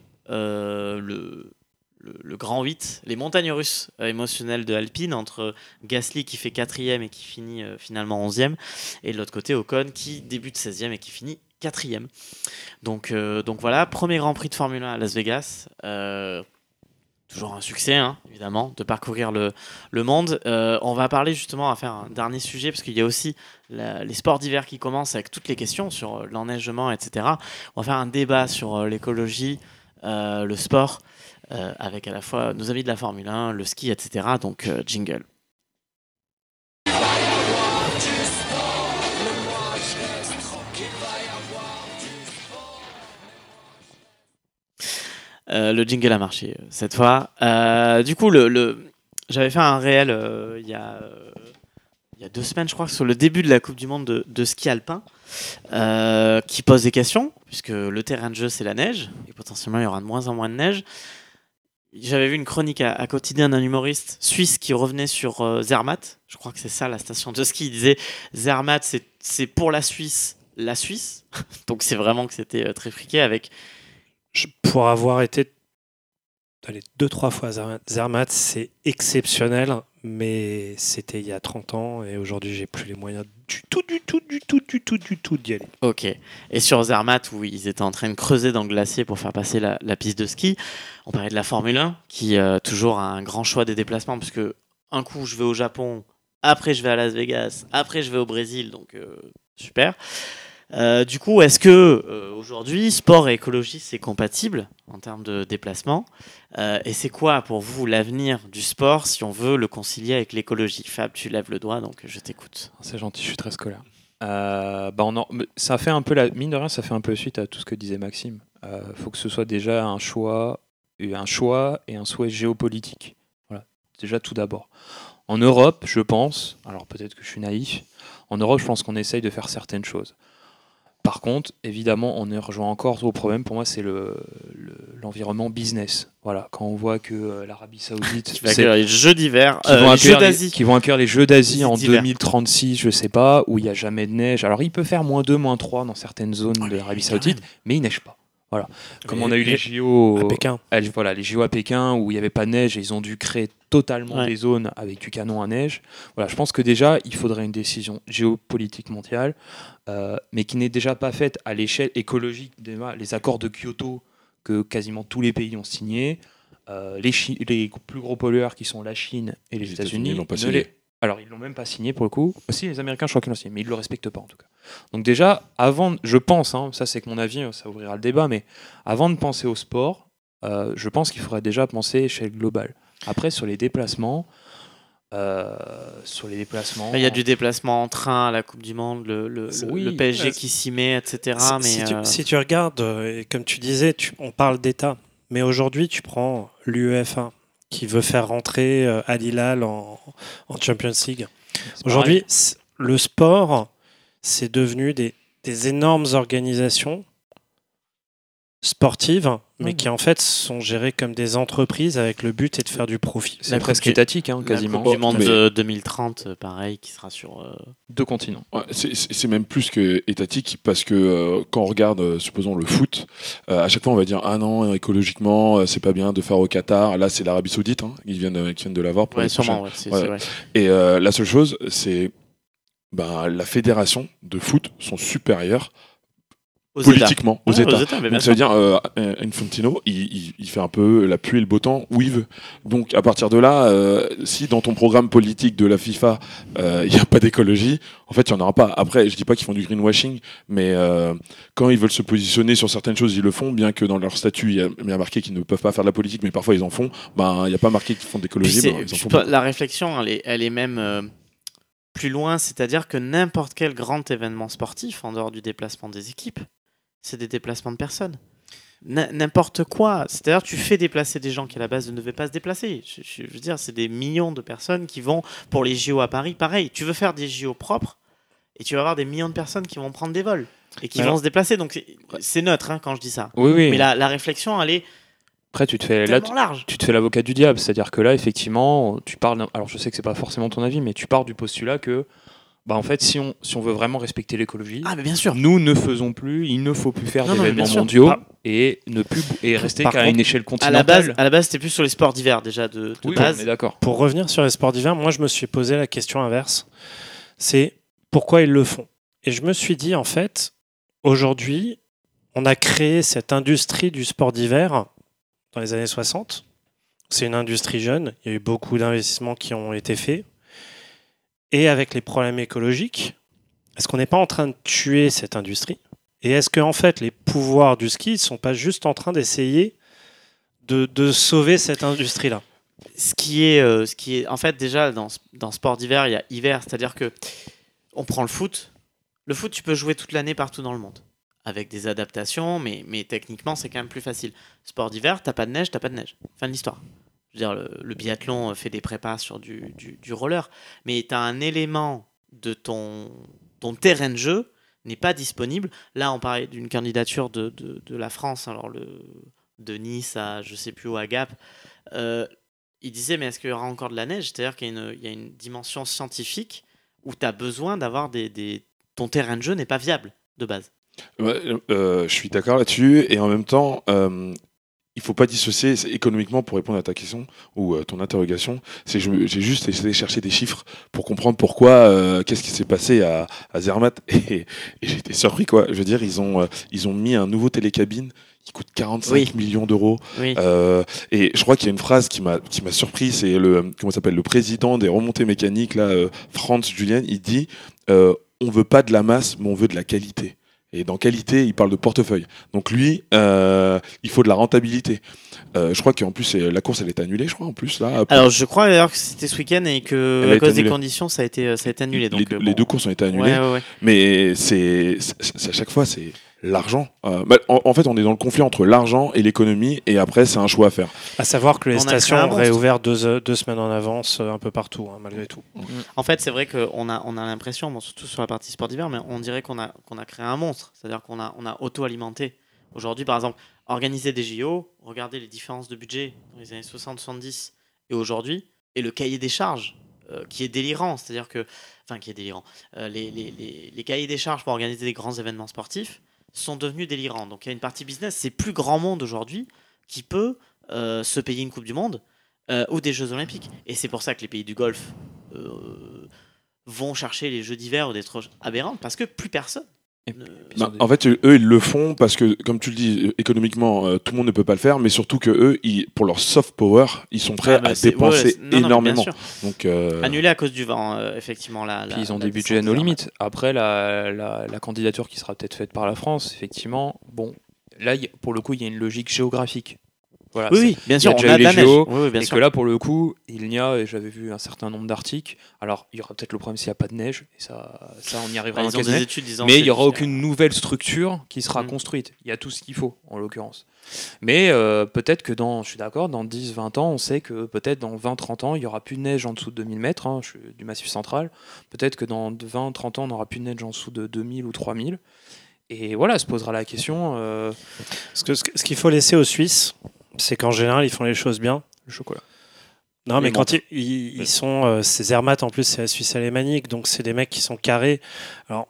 le grand 8, les montagnes russes émotionnelles de Alpine, entre Gasly qui fait 4e et qui finit finalement 11e, et de l'autre côté Ocon qui débute 16e et qui finit 4e. Donc voilà, premier Grand Prix de Formule 1 à Las Vegas, toujours un succès évidemment de parcourir le monde. On va parler justement, à faire un dernier sujet, parce qu'il y a aussi les sports d'hiver qui commencent avec toutes les questions sur l'enneigement, etc. On va faire un débat sur l'écologie, le sport, avec à la fois nos amis de la Formule 1, le ski, etc. Donc, jingle. Le jingle a marché cette fois. Du coup, j'avais fait un réel il y a 2 semaines, je crois, sur le début de la Coupe du Monde de ski alpin, qui pose des questions, puisque le terrain de jeu, c'est la neige, et potentiellement, il y aura de moins en moins de neige. J'avais vu une chronique à Quotidien d'un humoriste suisse qui revenait sur Zermatt. Je crois que c'est ça, la station de ski. Il disait Zermatt, c'est pour la Suisse. Donc c'est vraiment que c'était très friqué avec... Pour avoir été d'aller 2-3 fois à Zermatt, c'est exceptionnel, mais c'était il y a 30 ans et aujourd'hui j'ai plus les moyens du tout d'y aller. Ok, et sur Zermatt où ils étaient en train de creuser dans le glacier pour faire passer la piste de ski, on parlait de la Formule 1 qui toujours a un grand choix des déplacements, puisque un coup je vais au Japon, après je vais à Las Vegas, après je vais au Brésil, donc super. Du coup, est-ce que aujourd'hui, sport et écologie, c'est compatible en termes de déplacement ? Et c'est quoi pour vous l'avenir du sport si on veut le concilier avec l'écologie ? Fab, tu lèves le doigt, donc je t'écoute. C'est gentil, je suis très scolaire. Ça fait un peu mine de rien, ça fait un peu suite à tout ce que disait Maxime. Faut que ce soit déjà un choix et un souhait géopolitique. Voilà, déjà tout d'abord. En Europe, je pense, alors peut-être que je suis naïf, en Europe, je pense qu'on essaye de faire certaines choses. Par contre, évidemment, on est rejoint encore au problème. Pour moi, c'est l'environnement business. Voilà, quand on voit que l'Arabie Saoudite qui va accueillir les Jeux d'hiver, qui vont accueillir les Jeux d'Asie en 2036, je sais pas, où il n'y a jamais de neige. Alors, il peut faire -2, -3 dans certaines zones de l'Arabie Saoudite, mais il neige pas. Voilà, comme on a eu les JO à Pékin. Voilà, les JO à Pékin où il n'y avait pas de neige et ils ont dû créer totalement des zones avec du canon à neige. Voilà, je pense que déjà, il faudrait une décision géopolitique mondiale, mais qui n'est déjà pas faite à l'échelle écologique. Les accords de Kyoto que quasiment tous les pays ont signés, les plus gros pollueurs qui sont la Chine et les États-Unis n'ont pas signé. Alors, ils ne l'ont même pas signé pour le coup. Si, les Américains, je crois qu'ils l'ont signé, mais ils ne le respectent pas en tout cas. Donc déjà, avant, je pense, ça c'est que mon avis, ça ouvrira le débat, mais avant de penser au sport, je pense qu'il faudrait déjà penser à échelle globale. Après, sur les déplacements... Il y a du déplacement en train à la Coupe du Monde, le PSG qui s'y met, etc. Si tu regardes, comme tu disais, on parle d'État, mais aujourd'hui, tu prends l'UEFA, qui veut faire rentrer Al Hilal en Champions League. Aujourd'hui, le sport, c'est devenu des énormes organisations sportives, mais qui en fait sont gérées comme des entreprises avec le but est de faire du profit. C'est presque étatique, quasiment. La Coupe du Monde de 2030, pareil, qui sera sur 2 continents. Ouais, c'est même plus que étatique, parce que quand on regarde, supposons le foot, à chaque fois on va dire ah non, écologiquement, c'est pas bien de faire au Qatar. Là, c'est l'Arabie Saoudite, ils viennent de l'avoir pour les prochains. Et la seule chose, c'est la fédération de foot sont supérieures. Politiquement, aux États. Donc ça veut dire, Infantino, il fait un peu la pluie et le beau temps où il veut. Donc à partir de là, si dans ton programme politique de la FIFA, il n'y a pas d'écologie, en fait, il n'y en aura pas. Après, je ne dis pas qu'ils font du greenwashing, mais quand ils veulent se positionner sur certaines choses, ils le font, bien que dans leur statut, il y a marqué qu'ils ne peuvent pas faire de la politique, mais parfois ils en font. Il n'y a pas marqué qu'ils font de l'écologie. La réflexion, elle est même... plus loin, c'est-à-dire que n'importe quel grand événement sportif, en dehors du déplacement des équipes, c'est des déplacements de personnes. N'importe quoi. C'est-à-dire tu fais déplacer des gens qui à la base ne devaient pas se déplacer. Je veux dire, c'est des millions de personnes qui vont pour les JO à Paris. Pareil, tu veux faire des JO propres et tu vas avoir des millions de personnes qui vont prendre des vols et qui vont se déplacer. Donc c'est neutre quand je dis ça. Oui. Mais la réflexion, elle est... Après, tu te fais l'avocat du diable, c'est-à-dire que là, effectivement, tu parles. Alors, je sais que c'est pas forcément ton avis, mais tu pars du postulat que, en fait, si on veut vraiment respecter l'écologie, mais bien sûr, nous ne faisons plus, il ne faut plus faire d'événements mondiaux et ne plus rester qu'à une échelle continentale. À la base, c'était plus sur les sports d'hiver déjà de base. On est d'accord. Pour revenir sur les sports d'hiver, moi, je me suis posé la question inverse. C'est pourquoi ils le font. Et je me suis dit, en fait, aujourd'hui, on a créé cette industrie du sport d'hiver. Dans les années 60, c'est une industrie jeune, il y a eu beaucoup d'investissements qui ont été faits. Et avec les problèmes écologiques, est-ce qu'on n'est pas en train de tuer cette industrie ? Et est-ce que en fait, les pouvoirs du ski ne sont pas juste en train d'essayer de sauver cette industrie-là ? Ce qui est, en fait, déjà, dans sport d'hiver, il y a hiver, c'est-à-dire que on prend le foot. Le foot, tu peux jouer toute l'année partout dans le monde. Avec des adaptations, mais techniquement, c'est quand même plus facile. Sport d'hiver, t'as pas de neige. Fin de l'histoire. Je veux dire, le biathlon fait des prépas sur du roller, mais t'as un élément de ton terrain de jeu n'est pas disponible. Là, on parlait d'une candidature de la France, alors de Nice à je sais plus où, à Gap. Il disait, mais est-ce qu'il y aura encore de la neige ? C'est-à-dire qu'il y a une dimension scientifique où t'as besoin d'avoir ton terrain de jeu n'est pas viable, de base. Ouais, je suis d'accord là-dessus, et en même temps, il faut pas dissocier économiquement, pour répondre à ta question ou ton interrogation. C'est j'ai juste essayé de chercher des chiffres pour comprendre pourquoi, qu'est-ce qui s'est passé à Zermatt, et j'étais surpris, quoi. Je veux dire, ils ont mis un nouveau télécabine qui coûte 45 millions d'euros. Oui. Et je crois qu'il y a une phrase qui m'a surpris, c'est le président des remontées mécaniques là, Franz Julien, il dit on veut pas de la masse, mais on veut de la qualité. Et dans qualité, il parle de portefeuille. Donc lui, il faut de la rentabilité. Je crois qu'en plus, la course, elle est annulée, je crois, en plus. Là, après. Alors, je crois d'ailleurs que c'était ce week-end et que à cause des conditions, ça a été annulé. Donc, les deux courses ont été annulées. Ouais. Mais c'est à chaque fois, c'est l'argent. En fait, on est dans le conflit entre l'argent et l'économie, et après, c'est un choix à faire. À savoir que les stations auraient ouvert deux semaines en avance un peu partout, hein, malgré tout. En fait, c'est vrai qu'on a l'impression, bon, surtout sur la partie sport d'hiver, mais on dirait qu'on a créé un monstre. C'est-à-dire qu'on a auto-alimenté. Aujourd'hui, par exemple, organiser des JO, regarder les différences de budget dans les années 60-70 et aujourd'hui, et le cahier des charges qui est délirant. C'est-à-dire que, enfin, qui est délirant. Les cahiers des charges pour organiser des grands événements sportifs sont devenus délirants. Donc il y a une partie business, c'est plus grand monde aujourd'hui qui peut se payer une Coupe du Monde ou des Jeux Olympiques. Et c'est pour ça que les pays du Golfe vont chercher les Jeux d'hiver ou des trucs aberrants, parce que plus personne. En fait, eux, ils le font parce que, comme tu le dis, économiquement, tout le monde ne peut pas le faire, mais surtout que eux, pour leur soft power, ils sont prêts à dépenser énormément. Donc, annulé à cause du vent, effectivement. Puis ils ont des budgets à nos limites. Après, la candidature qui sera peut-être faite par la France, effectivement, bon, là, pour le coup, il y a une logique géographique. Voilà, oui, bien sûr, on a de la neige. Et que là, pour le coup, il y a, et j'avais vu un certain nombre d'articles, alors il y aura peut-être le problème s'il n'y a pas de neige, et ça on y arrivera dans quelques années, mais il n'y aura aucune nouvelle structure qui sera construite. Il y a tout ce qu'il faut, en l'occurrence. Mais peut-être que je suis d'accord, dans 10-20 ans, on sait que peut-être dans 20-30 ans, il n'y aura plus de neige en dessous de 2000 mètres, hein, du massif central. Peut-être que dans 20-30 ans, on n'aura plus de neige en dessous de 2000 ou 3000. Et voilà, se posera la question. Ce qu'il faut laisser aux Suisses, c'est qu'en général, ils font les choses bien. Le chocolat. Non, mais quand ils sont... ces Zermatt, en plus, c'est la Suisse alémanique, donc c'est des mecs qui sont carrés. Alors,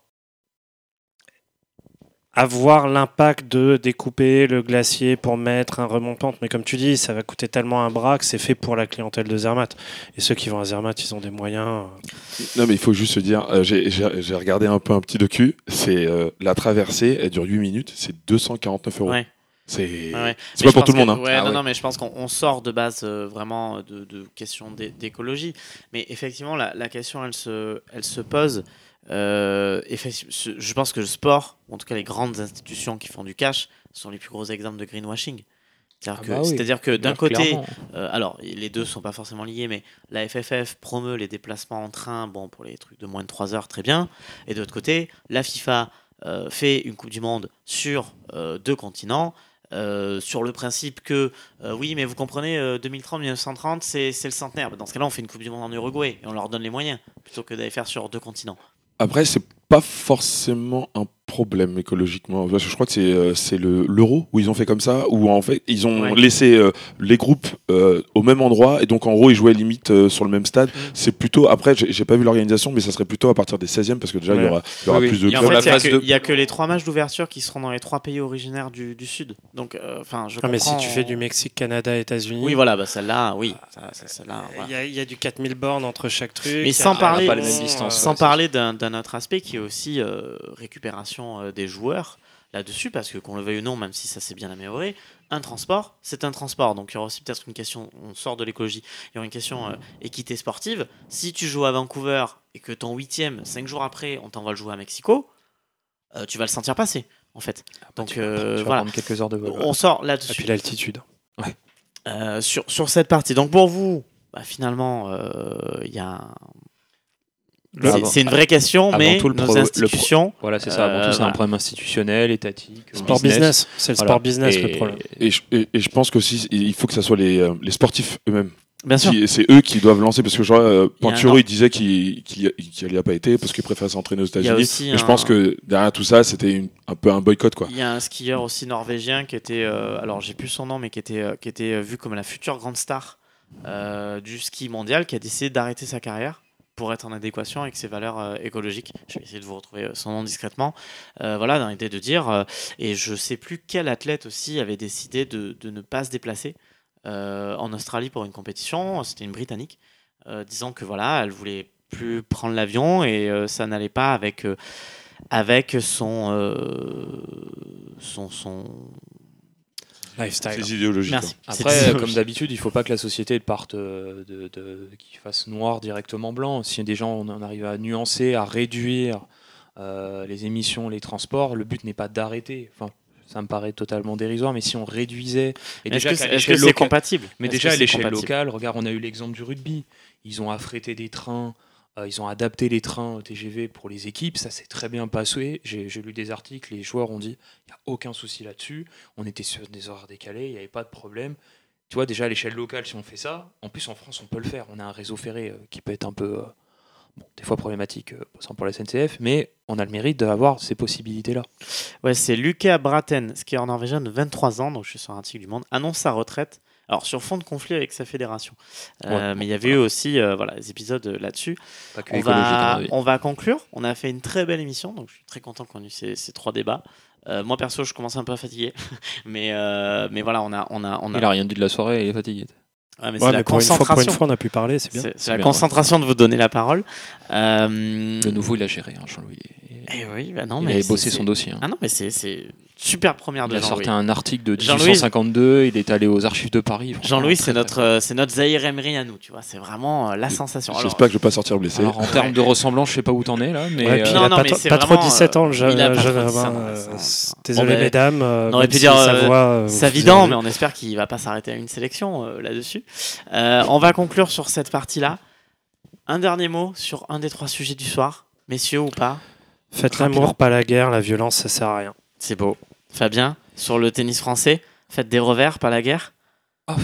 avoir l'impact de découper le glacier pour mettre un remontante, mais comme tu dis, ça va coûter tellement un bras que c'est fait pour la clientèle de Zermatt. Et ceux qui vont à Zermatt, ils ont des moyens. Non, mais il faut juste se dire, j'ai regardé un petit docu, c'est la traversée, elle dure 8 minutes, c'est 249 €. Ouais. C'est pas pour tout le monde. Hein. Ouais, non, mais je pense qu'on sort de base vraiment de questions d'écologie. Mais effectivement, la question, elle se pose. Je pense que le sport, ou en tout cas les grandes institutions qui font du cash, sont les plus gros exemples de greenwashing. C'est-à-dire que d'un côté, alors les deux sont pas forcément liés, mais la FFF promeut les déplacements en train, bon, pour les trucs de moins de 3 heures, très bien. Et de l'autre côté, la FIFA fait une Coupe du Monde sur 2 continents. Sur le principe que oui, mais vous comprenez, 2030, 1930, c'est le centenaire. Dans ce cas-là, on fait une Coupe du Monde en Uruguay et on leur donne les moyens plutôt que d'aller faire sur 2 continents. Après, c'est pas forcément un problème écologiquement. Je crois que c'est l'euro où ils ont fait comme ça, où en fait ils ont laissé les groupes au même endroit, et donc en gros ils jouaient limite sur le même stade. C'est plutôt, après j'ai pas vu l'organisation, mais ça serait plutôt à partir des 16e, parce que déjà il y aura plus de clubs. En fait, il n'y a que les 3 matchs d'ouverture qui seront dans les 3 pays originaires du sud. Donc enfin, je comprends. Mais si tu fais du Mexique, Canada, États-Unis. Oui, voilà, bah celle-là, oui. Il y a du 4000 bornes entre chaque truc. Mais sans parler d'un autre aspect qui est aussi récupération des joueurs là-dessus, parce que qu'on le veuille ou non, même si ça s'est bien amélioré, un transport, c'est un transport. Donc il y aura aussi peut-être une question, on sort de l'écologie, il y aura une question équité sportive. Si tu joues à Vancouver et que ton 8e, 5 jours après, on t'envoie le jouer à Mexico, tu vas le sentir passer, en fait. Donc voilà, quelques heures de vol. On sort là-dessus. Et puis l'altitude. Ouais. Sur cette partie. Donc pour vous, finalement, il y a c'est une vraie question, mais tout, nos institutions... Voilà, c'est ça. Avant tout, c'est un problème institutionnel, étatique... Sport business. C'est le sport business, le problème. Et je pense qu'aussi, il faut que ça soit les sportifs eux-mêmes. Bien sûr. C'est eux qui doivent lancer, parce que Panturo, il disait qu'il n'y a pas été, parce qu'il préfère s'entraîner aux États-Unis. Mais je pense que derrière tout ça, c'était un peu un boycott, quoi. Il y a un skieur aussi norvégien qui était... alors, j'ai plus son nom, mais qui était vu comme la future grande star du ski mondial, qui a décidé d'arrêter sa carrière pour être en adéquation avec ses valeurs écologiques. Je vais essayer de vous retrouver son nom discrètement. Voilà, dans l'idée de dire, et je ne sais plus quel athlète aussi avait décidé de ne pas se déplacer en Australie pour une compétition, c'était une Britannique, disant que voilà, elle ne voulait plus prendre l'avion et ça n'allait pas avec, avec son... lifestyle. Ces idéologies. Merci. Après, comme d'habitude, il ne faut pas que la société parte qui fasse noir directement blanc. Si des gens on arrive à nuancer, à réduire les émissions, les transports, le but n'est pas d'arrêter. Enfin, ça me paraît totalement dérisoire, mais si on réduisait... Est-ce que c'est compatible ? Mais déjà, à l'échelle locale, regarde, on a eu l'exemple du rugby. Ils ont affrété des trains, ils ont adapté les trains au TGV pour les équipes, ça s'est très bien passé. J'ai lu des articles, les joueurs ont dit il n'y a aucun souci là-dessus, on était sur des horaires décalés, il n'y avait pas de problème. Tu vois, déjà à l'échelle locale, si on fait ça, en plus en France, on peut le faire. On a un réseau ferré qui peut être un peu, des fois problématique, sans pour la SNCF, mais on a le mérite d'avoir ces possibilités-là. Ouais, c'est Lucas Bratten, skieur norvégien de 23 ans, donc je suis sur un article du Monde, annonce sa retraite. Alors, sur fond de conflit avec sa fédération. Mais il y avait eu aussi des épisodes là-dessus. On va conclure. On a fait une très belle émission, donc je suis très content qu'on ait eu ces trois débats. Moi, perso, je commence un peu à fatiguer. mais voilà, on a... Il n'a rien dit de la soirée, il est fatigué. Ouais, mais c'est la concentration. Pour une fois, on a pu parler, c'est bien. C'est la concentration de vous donner la parole. De nouveau, il a géré, hein, Jean-Louis. Il avait bossé son dossier. Hein. Ah non, mais c'est... Super première de Jean-Louis. Il a sorti un article de 1852, il est allé aux archives de Paris. Jean-Louis, c'est notre Zaïre-Emery à nous, tu vois, c'est vraiment la sensation. J'espère que je ne vais pas sortir blessé. Alors, en termes de ressemblance, je ne sais pas où t'en es là, mais... Ouais, pas trop 17 ans, le jeune homme. Désolé, mesdames. On aurait pu dire sa vidant, mais on espère qu'il ne va pas s'arrêter à une sélection là-dessus. On va conclure sur cette partie-là. Un dernier mot sur un des trois sujets du soir, messieurs ou pas. Faites l'amour, pas la guerre, la violence, ça ne sert à rien. C'est beau. Fabien, sur le tennis français, faites des revers, pas la guerre ?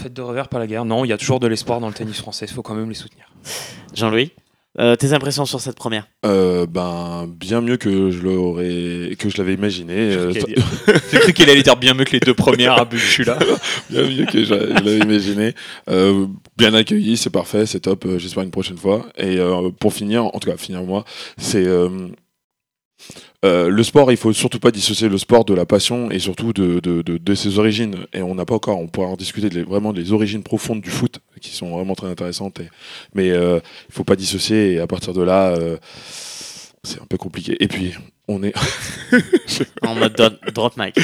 Faites des revers, pas la guerre. Non, il y a toujours de l'espoir dans le tennis français. Il faut quand même les soutenir. Jean-Louis, tes impressions sur cette première ? Bien mieux que je l'avais imaginé. J'ai cru qu'il allait dire bien mieux que les deux premières à but, je suis là. Bien mieux que je l'avais imaginé. Bien accueilli, c'est parfait, c'est top. J'espère une prochaine fois. Et pour finir, en tout cas, finir moi, c'est... le sport, il faut surtout pas dissocier le sport de la passion et surtout de ses origines. Et on pourra en discuter vraiment des origines profondes du foot qui sont vraiment très intéressantes. Mais il faut pas dissocier. Et à partir de là, c'est un peu compliqué. Et puis on est en mode drop mic.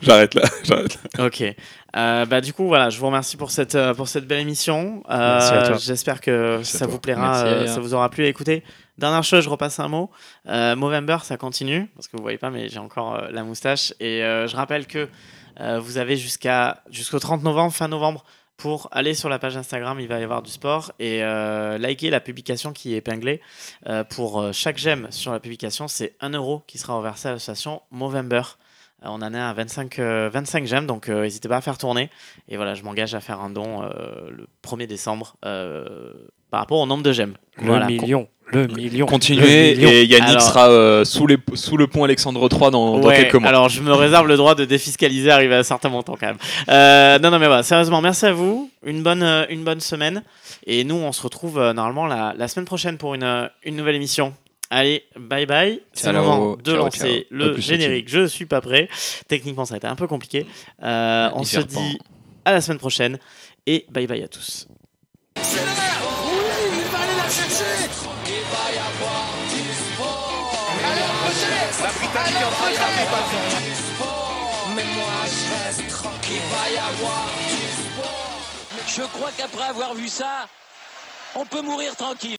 J'arrête là. Ok. Du coup, voilà, je vous remercie pour cette belle émission. Merci à toi. J'espère que ça vous plaira, ça vous aura plu à écouter. Dernière chose, je repasse un mot. Movember, ça continue, parce que vous ne voyez pas, mais j'ai encore la moustache. Et je rappelle que vous avez jusqu'au 30 novembre, fin novembre, pour aller sur la page Instagram, il va y avoir du sport, et liker la publication qui est épinglée. Pour chaque j'aime sur la publication, c'est 1 € qui sera reversé à l'association Movember. On en est à 25 j'aime, donc n'hésitez pas à faire tourner. Et voilà, je m'engage à faire un don le 1er décembre par rapport au nombre de j'aime. Le million. Continuez, et Yannick sera sous le pont Alexandre III dans quelques mois. Alors, je me réserve le droit de défiscaliser, arriver à un certain montant quand même. Non, mais voilà, sérieusement, merci à vous. Une bonne semaine. Et nous, on se retrouve normalement la semaine prochaine pour une nouvelle émission. Allez, bye bye. C'est le moment de lancer le générique. Je suis pas prêt. Techniquement, ça a été un peu compliqué. On se dit à la semaine prochaine. Et bye bye à tous. C'est je crois qu'après avoir vu ça, on peut mourir tranquille.